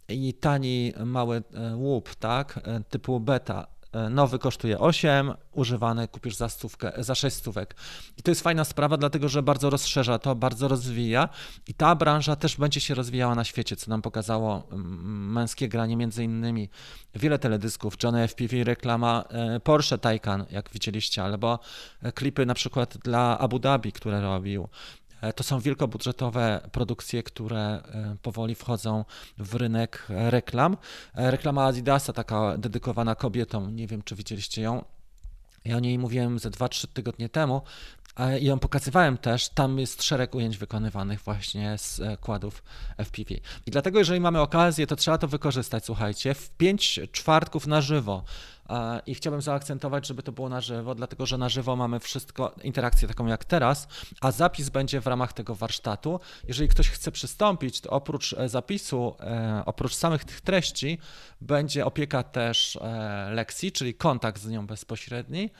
i tani mały łup, tak, typu beta. Nowy kosztuje 8, używany kupisz za 100, za 600. I to jest fajna sprawa, dlatego że bardzo rozszerza to, bardzo rozwija i ta branża też będzie się rozwijała na świecie, co nam pokazało męskie granie, między innymi wiele teledysków, John FPV, reklama Porsche Taycan, jak widzieliście, albo klipy na przykład dla Abu Dhabi, które robił. To są wielkobudżetowe produkcje, które powoli wchodzą w rynek reklam. Reklama Adidasa, taka dedykowana kobietom, nie wiem, czy widzieliście ją. Ja o niej mówiłem ze 2-3 tygodnie temu i ją pokazywałem też. Tam jest szereg ujęć wykonywanych właśnie z kładów FPV. I dlatego, jeżeli mamy okazję, to trzeba to wykorzystać. Słuchajcie, w 5 czwartków na żywo i chciałbym zaakcentować, żeby to było na żywo, dlatego że na żywo mamy wszystko, interakcję taką jak teraz, a zapis będzie w ramach tego warsztatu. Jeżeli ktoś chce przystąpić, to oprócz zapisu, oprócz samych tych treści będzie opieka też Lexi, czyli kontakt z nią bezpośredni.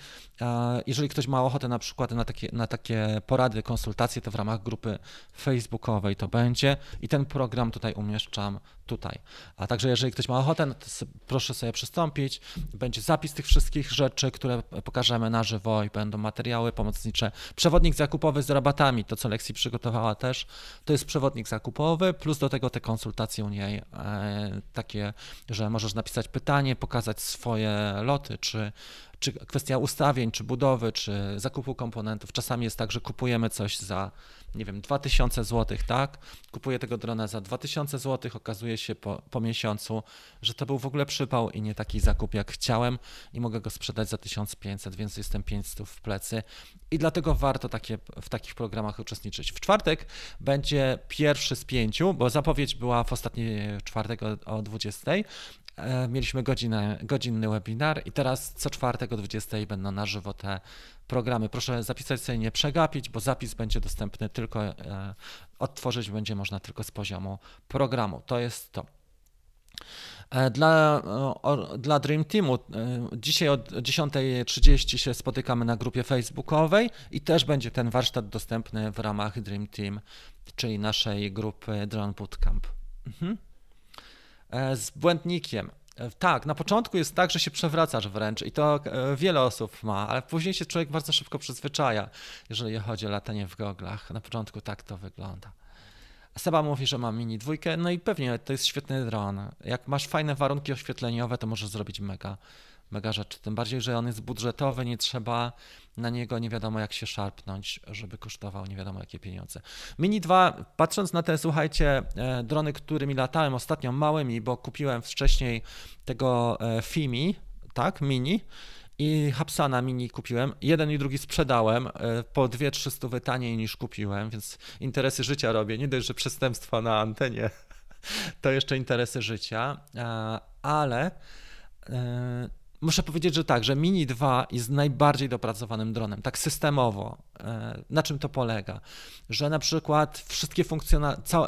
Jeżeli ktoś ma ochotę na przykład na takie porady, konsultacje, to w ramach grupy facebookowej to będzie i ten program tutaj umieszczam tutaj. A także jeżeli ktoś ma ochotę, no to proszę sobie przystąpić. Będzie zapis tych wszystkich rzeczy, które pokażemy na żywo i będą materiały pomocnicze. Przewodnik zakupowy z rabatami, to co Lexi przygotowała też, to jest przewodnik zakupowy, plus do tego te konsultacje u niej, takie, że możesz napisać pytanie, pokazać swoje loty, czy kwestia ustawień, czy budowy, czy zakupu komponentów. Czasami jest tak, że kupujemy coś za, nie wiem, 2000 zł, tak? Kupuję tego drona za 2000 zł, okazuje się po miesiącu, że to był w ogóle przypał i nie taki zakup jak chciałem i mogę go sprzedać za 1500, więc jestem 500 w plecy i dlatego warto w takich programach uczestniczyć. W czwartek będzie pierwszy z 5, bo zapowiedź była w ostatni czwartek o 20. Mieliśmy godzinny webinar i teraz co czwartek o 20 będą na żywo te programy. Proszę zapisać sobie, nie przegapić, bo zapis będzie dostępny tylko, odtworzyć będzie można tylko z poziomu programu. To jest to. Dla Dream Teamu dzisiaj od 10:30 się spotykamy na grupie facebookowej i też będzie ten warsztat dostępny w ramach Dream Team, czyli naszej grupy Drone Bootcamp. Z błędnikiem. Tak, na początku jest tak, że się przewracasz wręcz i to wiele osób ma, ale później się człowiek bardzo szybko przyzwyczaja, jeżeli chodzi o latanie w goglach. Na początku tak to wygląda. Seba mówi, że ma Mini 2, no i pewnie to jest świetny dron. Jak masz fajne warunki oświetleniowe, to możesz zrobić mega rzeczy. Tym bardziej, że on jest budżetowy, nie trzeba na niego nie wiadomo jak się szarpnąć, żeby kosztował nie wiadomo jakie pieniądze. Mini 2, patrząc na te, słuchajcie, drony, którymi latałem ostatnio, małymi, bo kupiłem wcześniej tego Fimi, tak, Mini, i Hubsana Mini kupiłem. Jeden i drugi sprzedałem po 200-300 taniej niż kupiłem, więc interesy życia robię. Nie dość, że przestępstwa na antenie, to jeszcze interesy życia, ale muszę powiedzieć, że tak, że Mini 2 jest najbardziej dopracowanym dronem, tak systemowo. Na czym to polega? Że na przykład wszystkie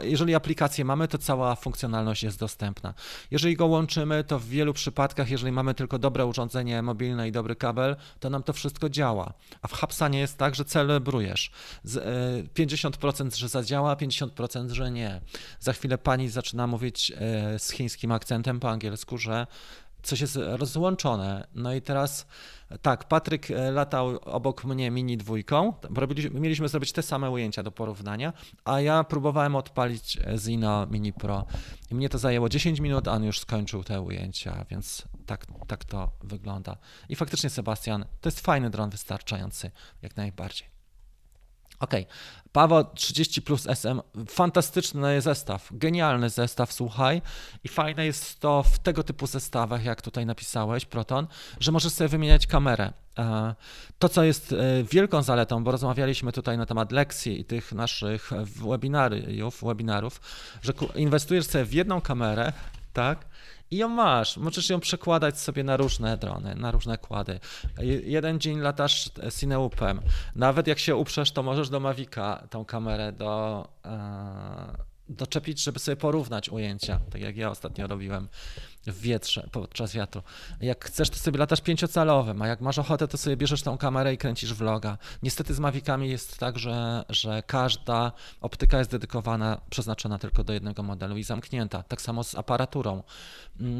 jeżeli aplikację mamy, to cała funkcjonalność jest dostępna. Jeżeli go łączymy, to w wielu przypadkach, jeżeli mamy tylko dobre urządzenie mobilne i dobry kabel, to nam to wszystko działa. A w Hubsanie jest tak, że celebrujesz. 50%, że zadziała, 50%, że nie. Za chwilę pani zaczyna mówić z chińskim akcentem po angielsku, że coś jest rozłączone. No i teraz tak, Patryk latał obok mnie Mini 2, mieliśmy zrobić te same ujęcia do porównania, a ja próbowałem odpalić Zino Mini Pro i mnie to zajęło 10 minut, a on już skończył te ujęcia, więc tak to wygląda. I faktycznie Sebastian, to jest fajny dron, wystarczający jak najbardziej. Okej, Paweł 30 plus SM, fantastyczny zestaw, genialny zestaw, słuchaj, i fajne jest to w tego typu zestawach, jak tutaj napisałeś, Proton, że możesz sobie wymieniać kamerę. To, co jest wielką zaletą, bo rozmawialiśmy tutaj na temat lekcji i tych naszych webinarów, że inwestujesz sobie w jedną kamerę, tak? I ją masz, możesz ją przekładać sobie na różne drony, na różne kłady. Jeden dzień latasz Cineupem, nawet jak się uprzesz, to możesz do Mavica tą kamerę doczepić, żeby sobie porównać ujęcia, tak jak ja ostatnio robiłem w wietrze, podczas wiatru. Jak chcesz, to sobie latasz 5-calowym, a jak masz ochotę, to sobie bierzesz tą kamerę i kręcisz vloga. Niestety z Mavicami jest tak, że każda optyka jest dedykowana, przeznaczona tylko do jednego modelu i zamknięta. Tak samo z aparaturą.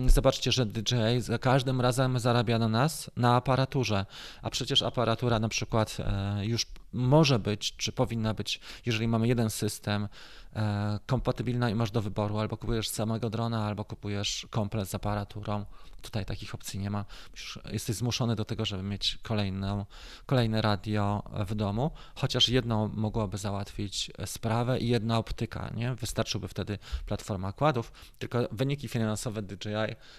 Zobaczcie, że DJI za każdym razem zarabia na nas, na aparaturze, a przecież aparatura na przykład już może być, czy powinna być, jeżeli mamy jeden system, kompatybilna i masz do wyboru, albo kupujesz samego drona, albo kupujesz komplet z aparaturą. Tutaj takich opcji nie ma. Jesteś zmuszony do tego, żeby mieć kolejne radio w domu, chociaż jedno mogłoby załatwić sprawę i jedna optyka, nie? Wystarczyłby wtedy platforma kładów, tylko wyniki finansowe DJI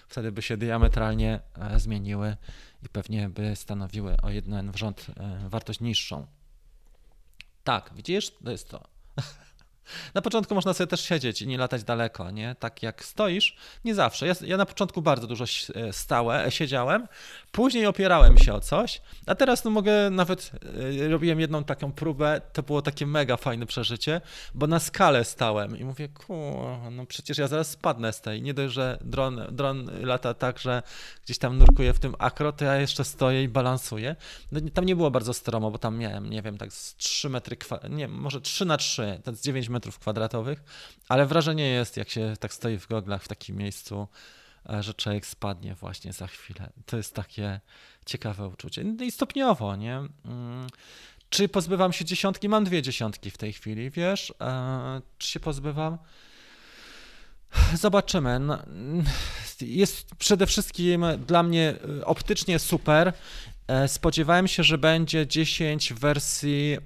wtedy by się diametralnie zmieniły i pewnie by stanowiły o jeden wartość niższą. Tak, widzisz? To jest to. Na początku można sobie też siedzieć i nie latać daleko, nie? Tak jak stoisz, nie zawsze. Ja na początku bardzo dużo siedziałem, później opierałem się o coś, a teraz no mogę nawet, robiłem jedną taką próbę, to było takie mega fajne przeżycie, bo na skalę stałem i mówię, no przecież ja zaraz spadnę z tej, nie dość, że dron lata tak, że gdzieś tam nurkuje w tym akro, to ja jeszcze stoję i balansuję. No, tam nie było bardzo stromo, bo tam miałem, nie wiem, tak z 3 metry, nie, może 3x3, tak z 9 metrów kwadratowych, ale wrażenie jest, jak się tak stoi w goglach w takim miejscu, że człowiek spadnie właśnie za chwilę. To jest takie ciekawe uczucie. I stopniowo, nie? Czy pozbywam się dziesiątki? Mam 2 dziesiątki w tej chwili, wiesz? Czy się pozbywam? Zobaczymy. Jest przede wszystkim dla mnie optycznie super. Spodziewałem się, że będzie 10 wersji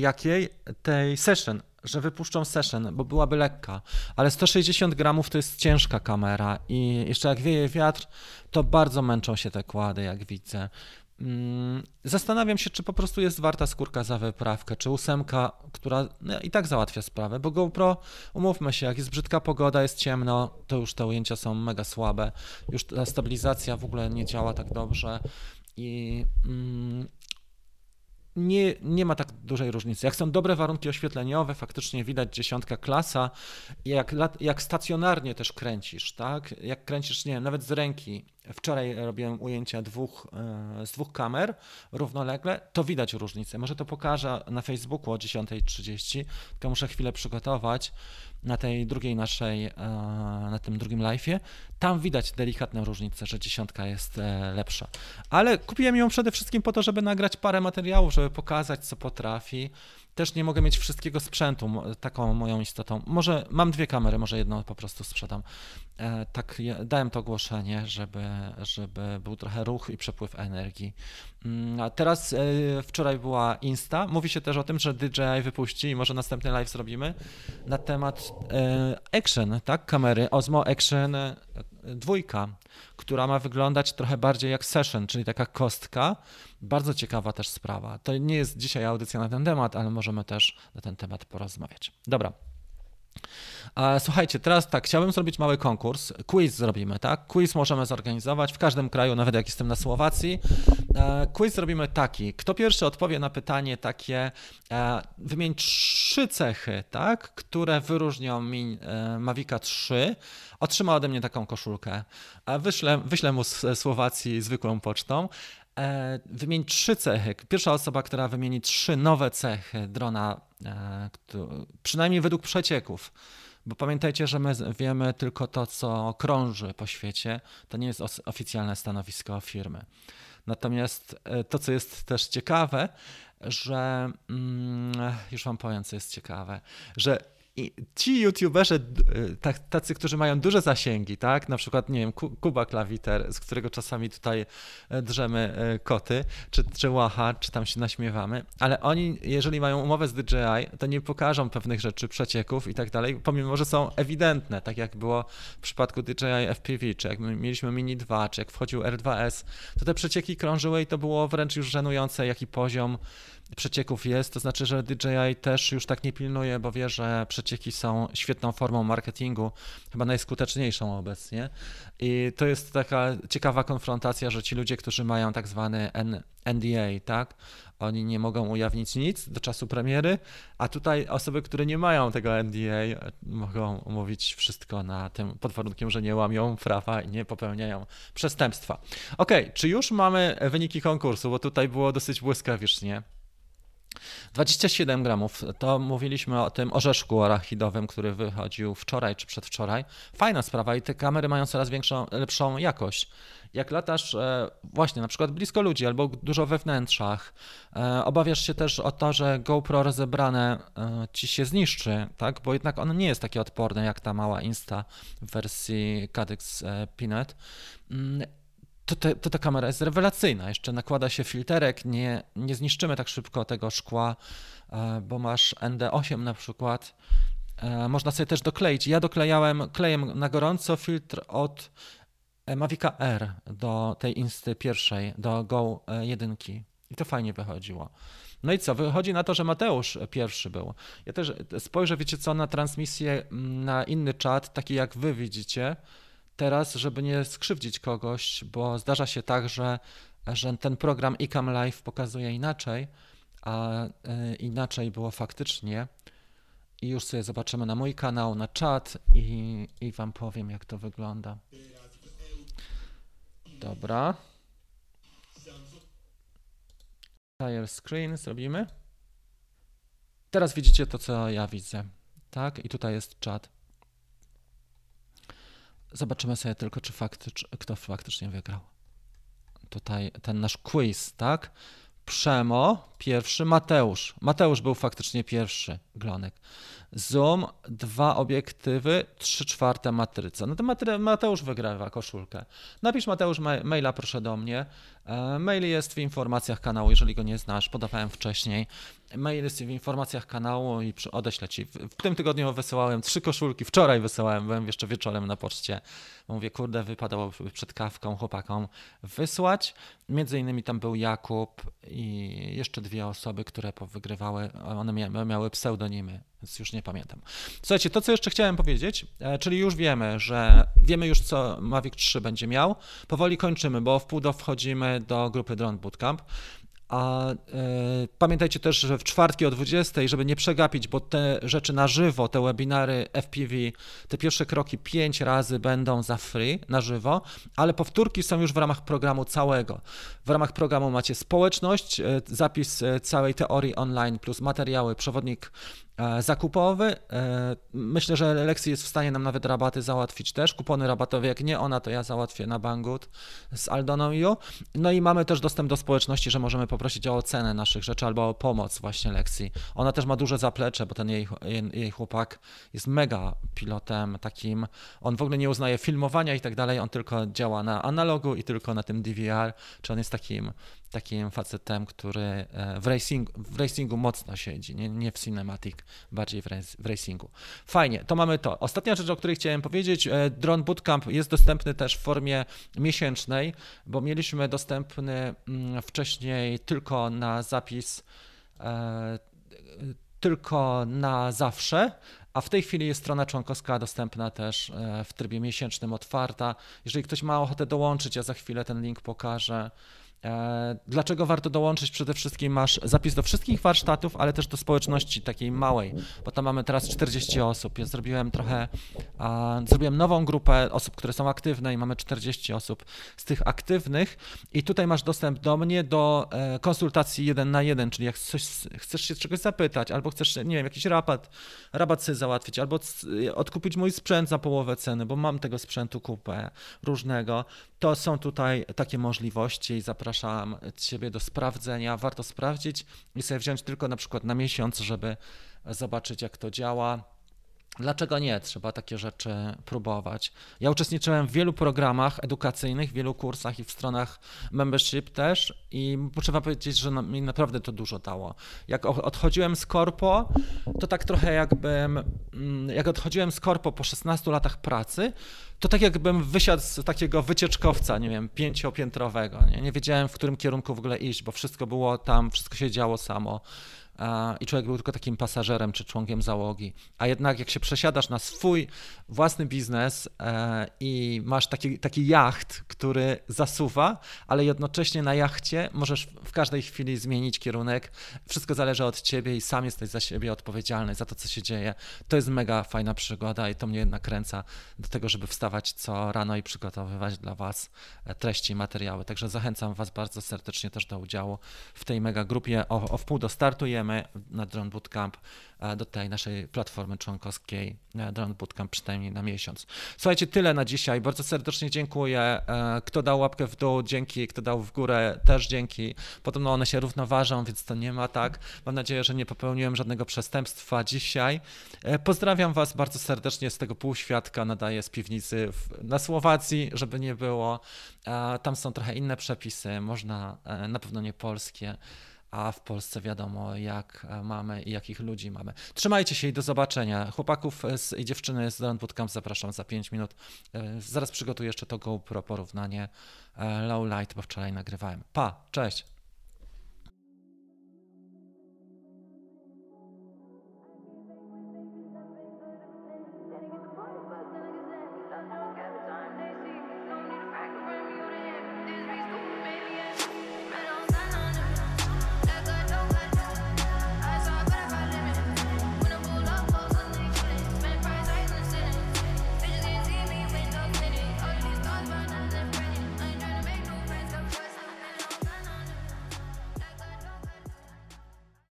jakiej? Tej Session, że wypuszczą Session, bo byłaby lekka, ale 160 gramów to jest ciężka kamera i jeszcze jak wieje wiatr, to bardzo męczą się te kłady, jak widzę. Zastanawiam się, czy po prostu jest warta skórka za wyprawkę, czy 8, która i tak załatwia sprawę, bo GoPro, umówmy się, jak jest brzydka pogoda, jest ciemno, to już te ujęcia są mega słabe, już ta stabilizacja w ogóle nie działa tak dobrze i nie ma tak dużej różnicy. Jak są dobre warunki oświetleniowe, faktycznie widać 10 klasa, jak stacjonarnie też kręcisz, tak? Jak kręcisz, nie wiem, nawet z ręki. Wczoraj robiłem ujęcia z 2 kamer równolegle, to widać różnicę. Może to pokażę na Facebooku o 10:30, tylko muszę chwilę przygotować na tej drugiej naszej, na tym drugim live'ie. Tam widać delikatną różnicę, że 10 jest lepsza. Ale kupiłem ją przede wszystkim po to, żeby nagrać parę materiałów, żeby pokazać, co potrafi. Też nie mogę mieć wszystkiego sprzętu, taką moją istotą. Może mam 2 kamery, może jedną po prostu sprzedam. Tak, dałem to ogłoszenie, żeby był trochę ruch i przepływ energii. A teraz wczoraj była Insta. Mówi się też o tym, że DJI wypuści i może następny live zrobimy na temat Action, tak? Kamery Osmo Action 2, która ma wyglądać trochę bardziej jak Session, czyli taka kostka. Bardzo ciekawa też sprawa. To nie jest dzisiaj audycja na ten temat, ale możemy też na ten temat porozmawiać. Dobra. Słuchajcie, teraz tak, chciałbym zrobić mały konkurs, quiz zrobimy, tak? Quiz możemy zorganizować w każdym kraju, nawet jak jestem na Słowacji. Quiz zrobimy taki, kto pierwszy odpowie na pytanie takie, wymień 3 cechy, tak? Które wyróżnią mi Mavica 3, otrzyma ode mnie taką koszulkę, wyślę mu z Słowacji zwykłą pocztą. Wymień 3 cechy. Pierwsza osoba, która wymieni 3 nowe cechy drona, przynajmniej według przecieków, bo pamiętajcie, że my wiemy tylko to, co krąży po świecie, to nie jest oficjalne stanowisko firmy. Natomiast to, co jest też ciekawe, że już wam powiem, co jest ciekawe, że i ci youtuberzy, tacy, którzy mają duże zasięgi, tak, na przykład, nie wiem, Kuba Klawiter, z którego czasami tutaj drzemy koty, czy łacha, czy tam się naśmiewamy, ale oni, jeżeli mają umowę z DJI, to nie pokażą pewnych rzeczy, przecieków i tak dalej, pomimo, że są ewidentne, tak jak było w przypadku DJI FPV, czy jak mieliśmy Mini 2, czy jak wchodził R2S, to te przecieki krążyły i to było wręcz już żenujące, jaki poziom przecieków jest, to znaczy, że DJI też już tak nie pilnuje, bo wie, że przecieki są świetną formą marketingu, chyba najskuteczniejszą obecnie. I to jest taka ciekawa konfrontacja, że ci ludzie, którzy mają tak zwany NDA, tak, oni nie mogą ujawnić nic do czasu premiery, a tutaj osoby, które nie mają tego NDA, mogą mówić wszystko na tym, pod warunkiem, że nie łamią prawa i nie popełniają przestępstwa. Okej, czy już mamy wyniki konkursu, bo tutaj było dosyć błyskawicznie. 27 gramów, to mówiliśmy o tym orzeszku arachidowym, który wychodził wczoraj czy przedwczoraj. Fajna sprawa i te kamery mają coraz lepszą jakość. Jak latasz właśnie na przykład blisko ludzi albo dużo we wnętrzach, obawiasz się też o to, że GoPro rozebrane ci się zniszczy, tak? Bo jednak ono nie jest takie odporne jak ta mała Insta w wersji Caddx Peanut. To ta kamera jest rewelacyjna, jeszcze nakłada się filterek, nie zniszczymy tak szybko tego szkła, bo masz ND8 na przykład, można sobie też dokleić. Ja doklejałem klejem na gorąco filtr od Mavica R do tej Insty pierwszej, do Go 1 i to fajnie wychodziło. No i co? Wychodzi na to, że Mateusz pierwszy był. Ja też spojrzę, wiecie co, na transmisję, na inny czat, taki jak wy widzicie teraz, żeby nie skrzywdzić kogoś, bo zdarza się tak, że ten program iCam Live pokazuje inaczej, a inaczej było faktycznie. I już sobie zobaczymy na mój kanał, na czat i wam powiem, jak to wygląda. Dobra. Tire screen zrobimy. Teraz widzicie to, co ja widzę. Tak, i tutaj jest czat. Zobaczymy sobie tylko, czy kto faktycznie wygrał. Tutaj ten nasz quiz, tak? Przemo pierwszy, Mateusz. Mateusz był faktycznie pierwszy, Glonek. Zoom, 2 obiektywy, 3/4 matryca. No to Mateusz wygrywa koszulkę. Napisz, Mateusz, maila proszę do mnie. Mail jest w informacjach kanału, jeżeli go nie znasz, podawałem wcześniej. Mail jest w informacjach kanału i odeślę ci. W tym tygodniu wysyłałem 3 koszulki, wczoraj wysyłałem, byłem jeszcze wieczorem na poczcie. Mówię, kurde, wypadałoby przed kawką chłopakom wysłać. Między innymi tam był Jakub i jeszcze 2 osoby, które powygrywały, one miały pseudonimy, więc już nie pamiętam. Słuchajcie, to co jeszcze chciałem powiedzieć, czyli już wiemy, że wiemy już co Mavic 3 będzie miał. Powoli kończymy, bo wchodzimy do grupy Drone Bootcamp. A pamiętajcie też, że w czwartki o 20:00, żeby nie przegapić, bo te rzeczy na żywo, te webinary FPV, te pierwsze kroki 5 razy będą za free, na żywo, ale powtórki są już w ramach programu całego. W ramach programu macie społeczność, zapis całej teorii online plus materiały, przewodnik zakupowy. Myślę, że Lexi jest w stanie nam nawet rabaty załatwić też, kupony rabatowe, jak nie ona, to ja załatwię na Banggood z Aldoną i No i mamy też dostęp do społeczności, że możemy poprosić o ocenę naszych rzeczy albo o pomoc właśnie Lexi. Ona też ma duże zaplecze, bo ten jej chłopak jest mega pilotem takim, on w ogóle nie uznaje filmowania i tak dalej, on tylko działa na analogu i tylko na tym DVR, czy on jest takim facetem, który w racingu mocno siedzi, nie w cinematic, bardziej w racingu. Fajnie, to mamy to. Ostatnia rzecz, o której chciałem powiedzieć, Drone Bootcamp jest dostępny też w formie miesięcznej, bo mieliśmy dostępny wcześniej tylko na zapis, tylko na zawsze, a w tej chwili jest strona członkowska dostępna też w trybie miesięcznym, otwarta. Jeżeli ktoś ma ochotę dołączyć, ja za chwilę ten link pokażę. Dlaczego warto dołączyć? Przede wszystkim masz zapis do wszystkich warsztatów, ale też do społeczności takiej małej, bo tam mamy teraz 40 osób. Ja zrobiłem nową grupę osób, które są aktywne i mamy 40 osób z tych aktywnych i tutaj masz dostęp do mnie, do konsultacji 1 na 1, czyli jak chcesz się czegoś zapytać albo chcesz, nie wiem, jakiś rabat sobie załatwić albo odkupić mój sprzęt za połowę ceny, bo mam tego sprzętu kupę różnego, to są tutaj takie możliwości i zapraszam Ciebie do sprawdzenia. Warto sprawdzić i sobie wziąć tylko na przykład na miesiąc, żeby zobaczyć, jak to działa. Dlaczego nie? Trzeba takie rzeczy próbować. Ja uczestniczyłem w wielu programach edukacyjnych, w wielu kursach i w stronach membership też i muszę wam powiedzieć, że mi naprawdę to dużo dało. Jak odchodziłem z korpo, to tak trochę jakbym, jak odchodziłem z korpo po 16 latach pracy, to tak jakbym wysiadł z takiego wycieczkowca, nie wiem, 5-piętrowego. Nie wiedziałem, w którym kierunku w ogóle iść, bo wszystko było tam, wszystko się działo samo. I człowiek był tylko takim pasażerem czy członkiem załogi, a jednak jak się przesiadasz na swój własny biznes i masz taki jacht, który zasuwa, ale jednocześnie na jachcie możesz w każdej chwili zmienić kierunek, wszystko zależy od ciebie i sam jesteś za siebie odpowiedzialny, za to, co się dzieje. To jest mega fajna przygoda i to mnie nakręca do tego, żeby wstawać co rano i przygotowywać dla was treści i materiały, także zachęcam was bardzo serdecznie też do udziału w tej mega grupie. O wpół do startujemy na Drone Bootcamp, do tej naszej platformy członkowskiej Drone Bootcamp, przynajmniej na miesiąc. Słuchajcie, tyle na dzisiaj. Bardzo serdecznie dziękuję. Kto dał łapkę w dół, dzięki. Kto dał w górę, też dzięki. Podobno one się równoważą, więc to nie ma tak. Mam nadzieję, że nie popełniłem żadnego przestępstwa dzisiaj. Pozdrawiam was bardzo serdecznie z tego półświadka. Nadaję z piwnicy na Słowacji, żeby nie było. Tam są trochę inne przepisy, można na pewno nie polskie. A w Polsce wiadomo, jak mamy i jakich ludzi mamy. Trzymajcie się i do zobaczenia. Chłopaków i dziewczyny z Drone Bootcamp zapraszam za 5 minut. Zaraz przygotuję jeszcze to GoPro porównanie Low Light, bo wczoraj nagrywałem. Pa, cześć!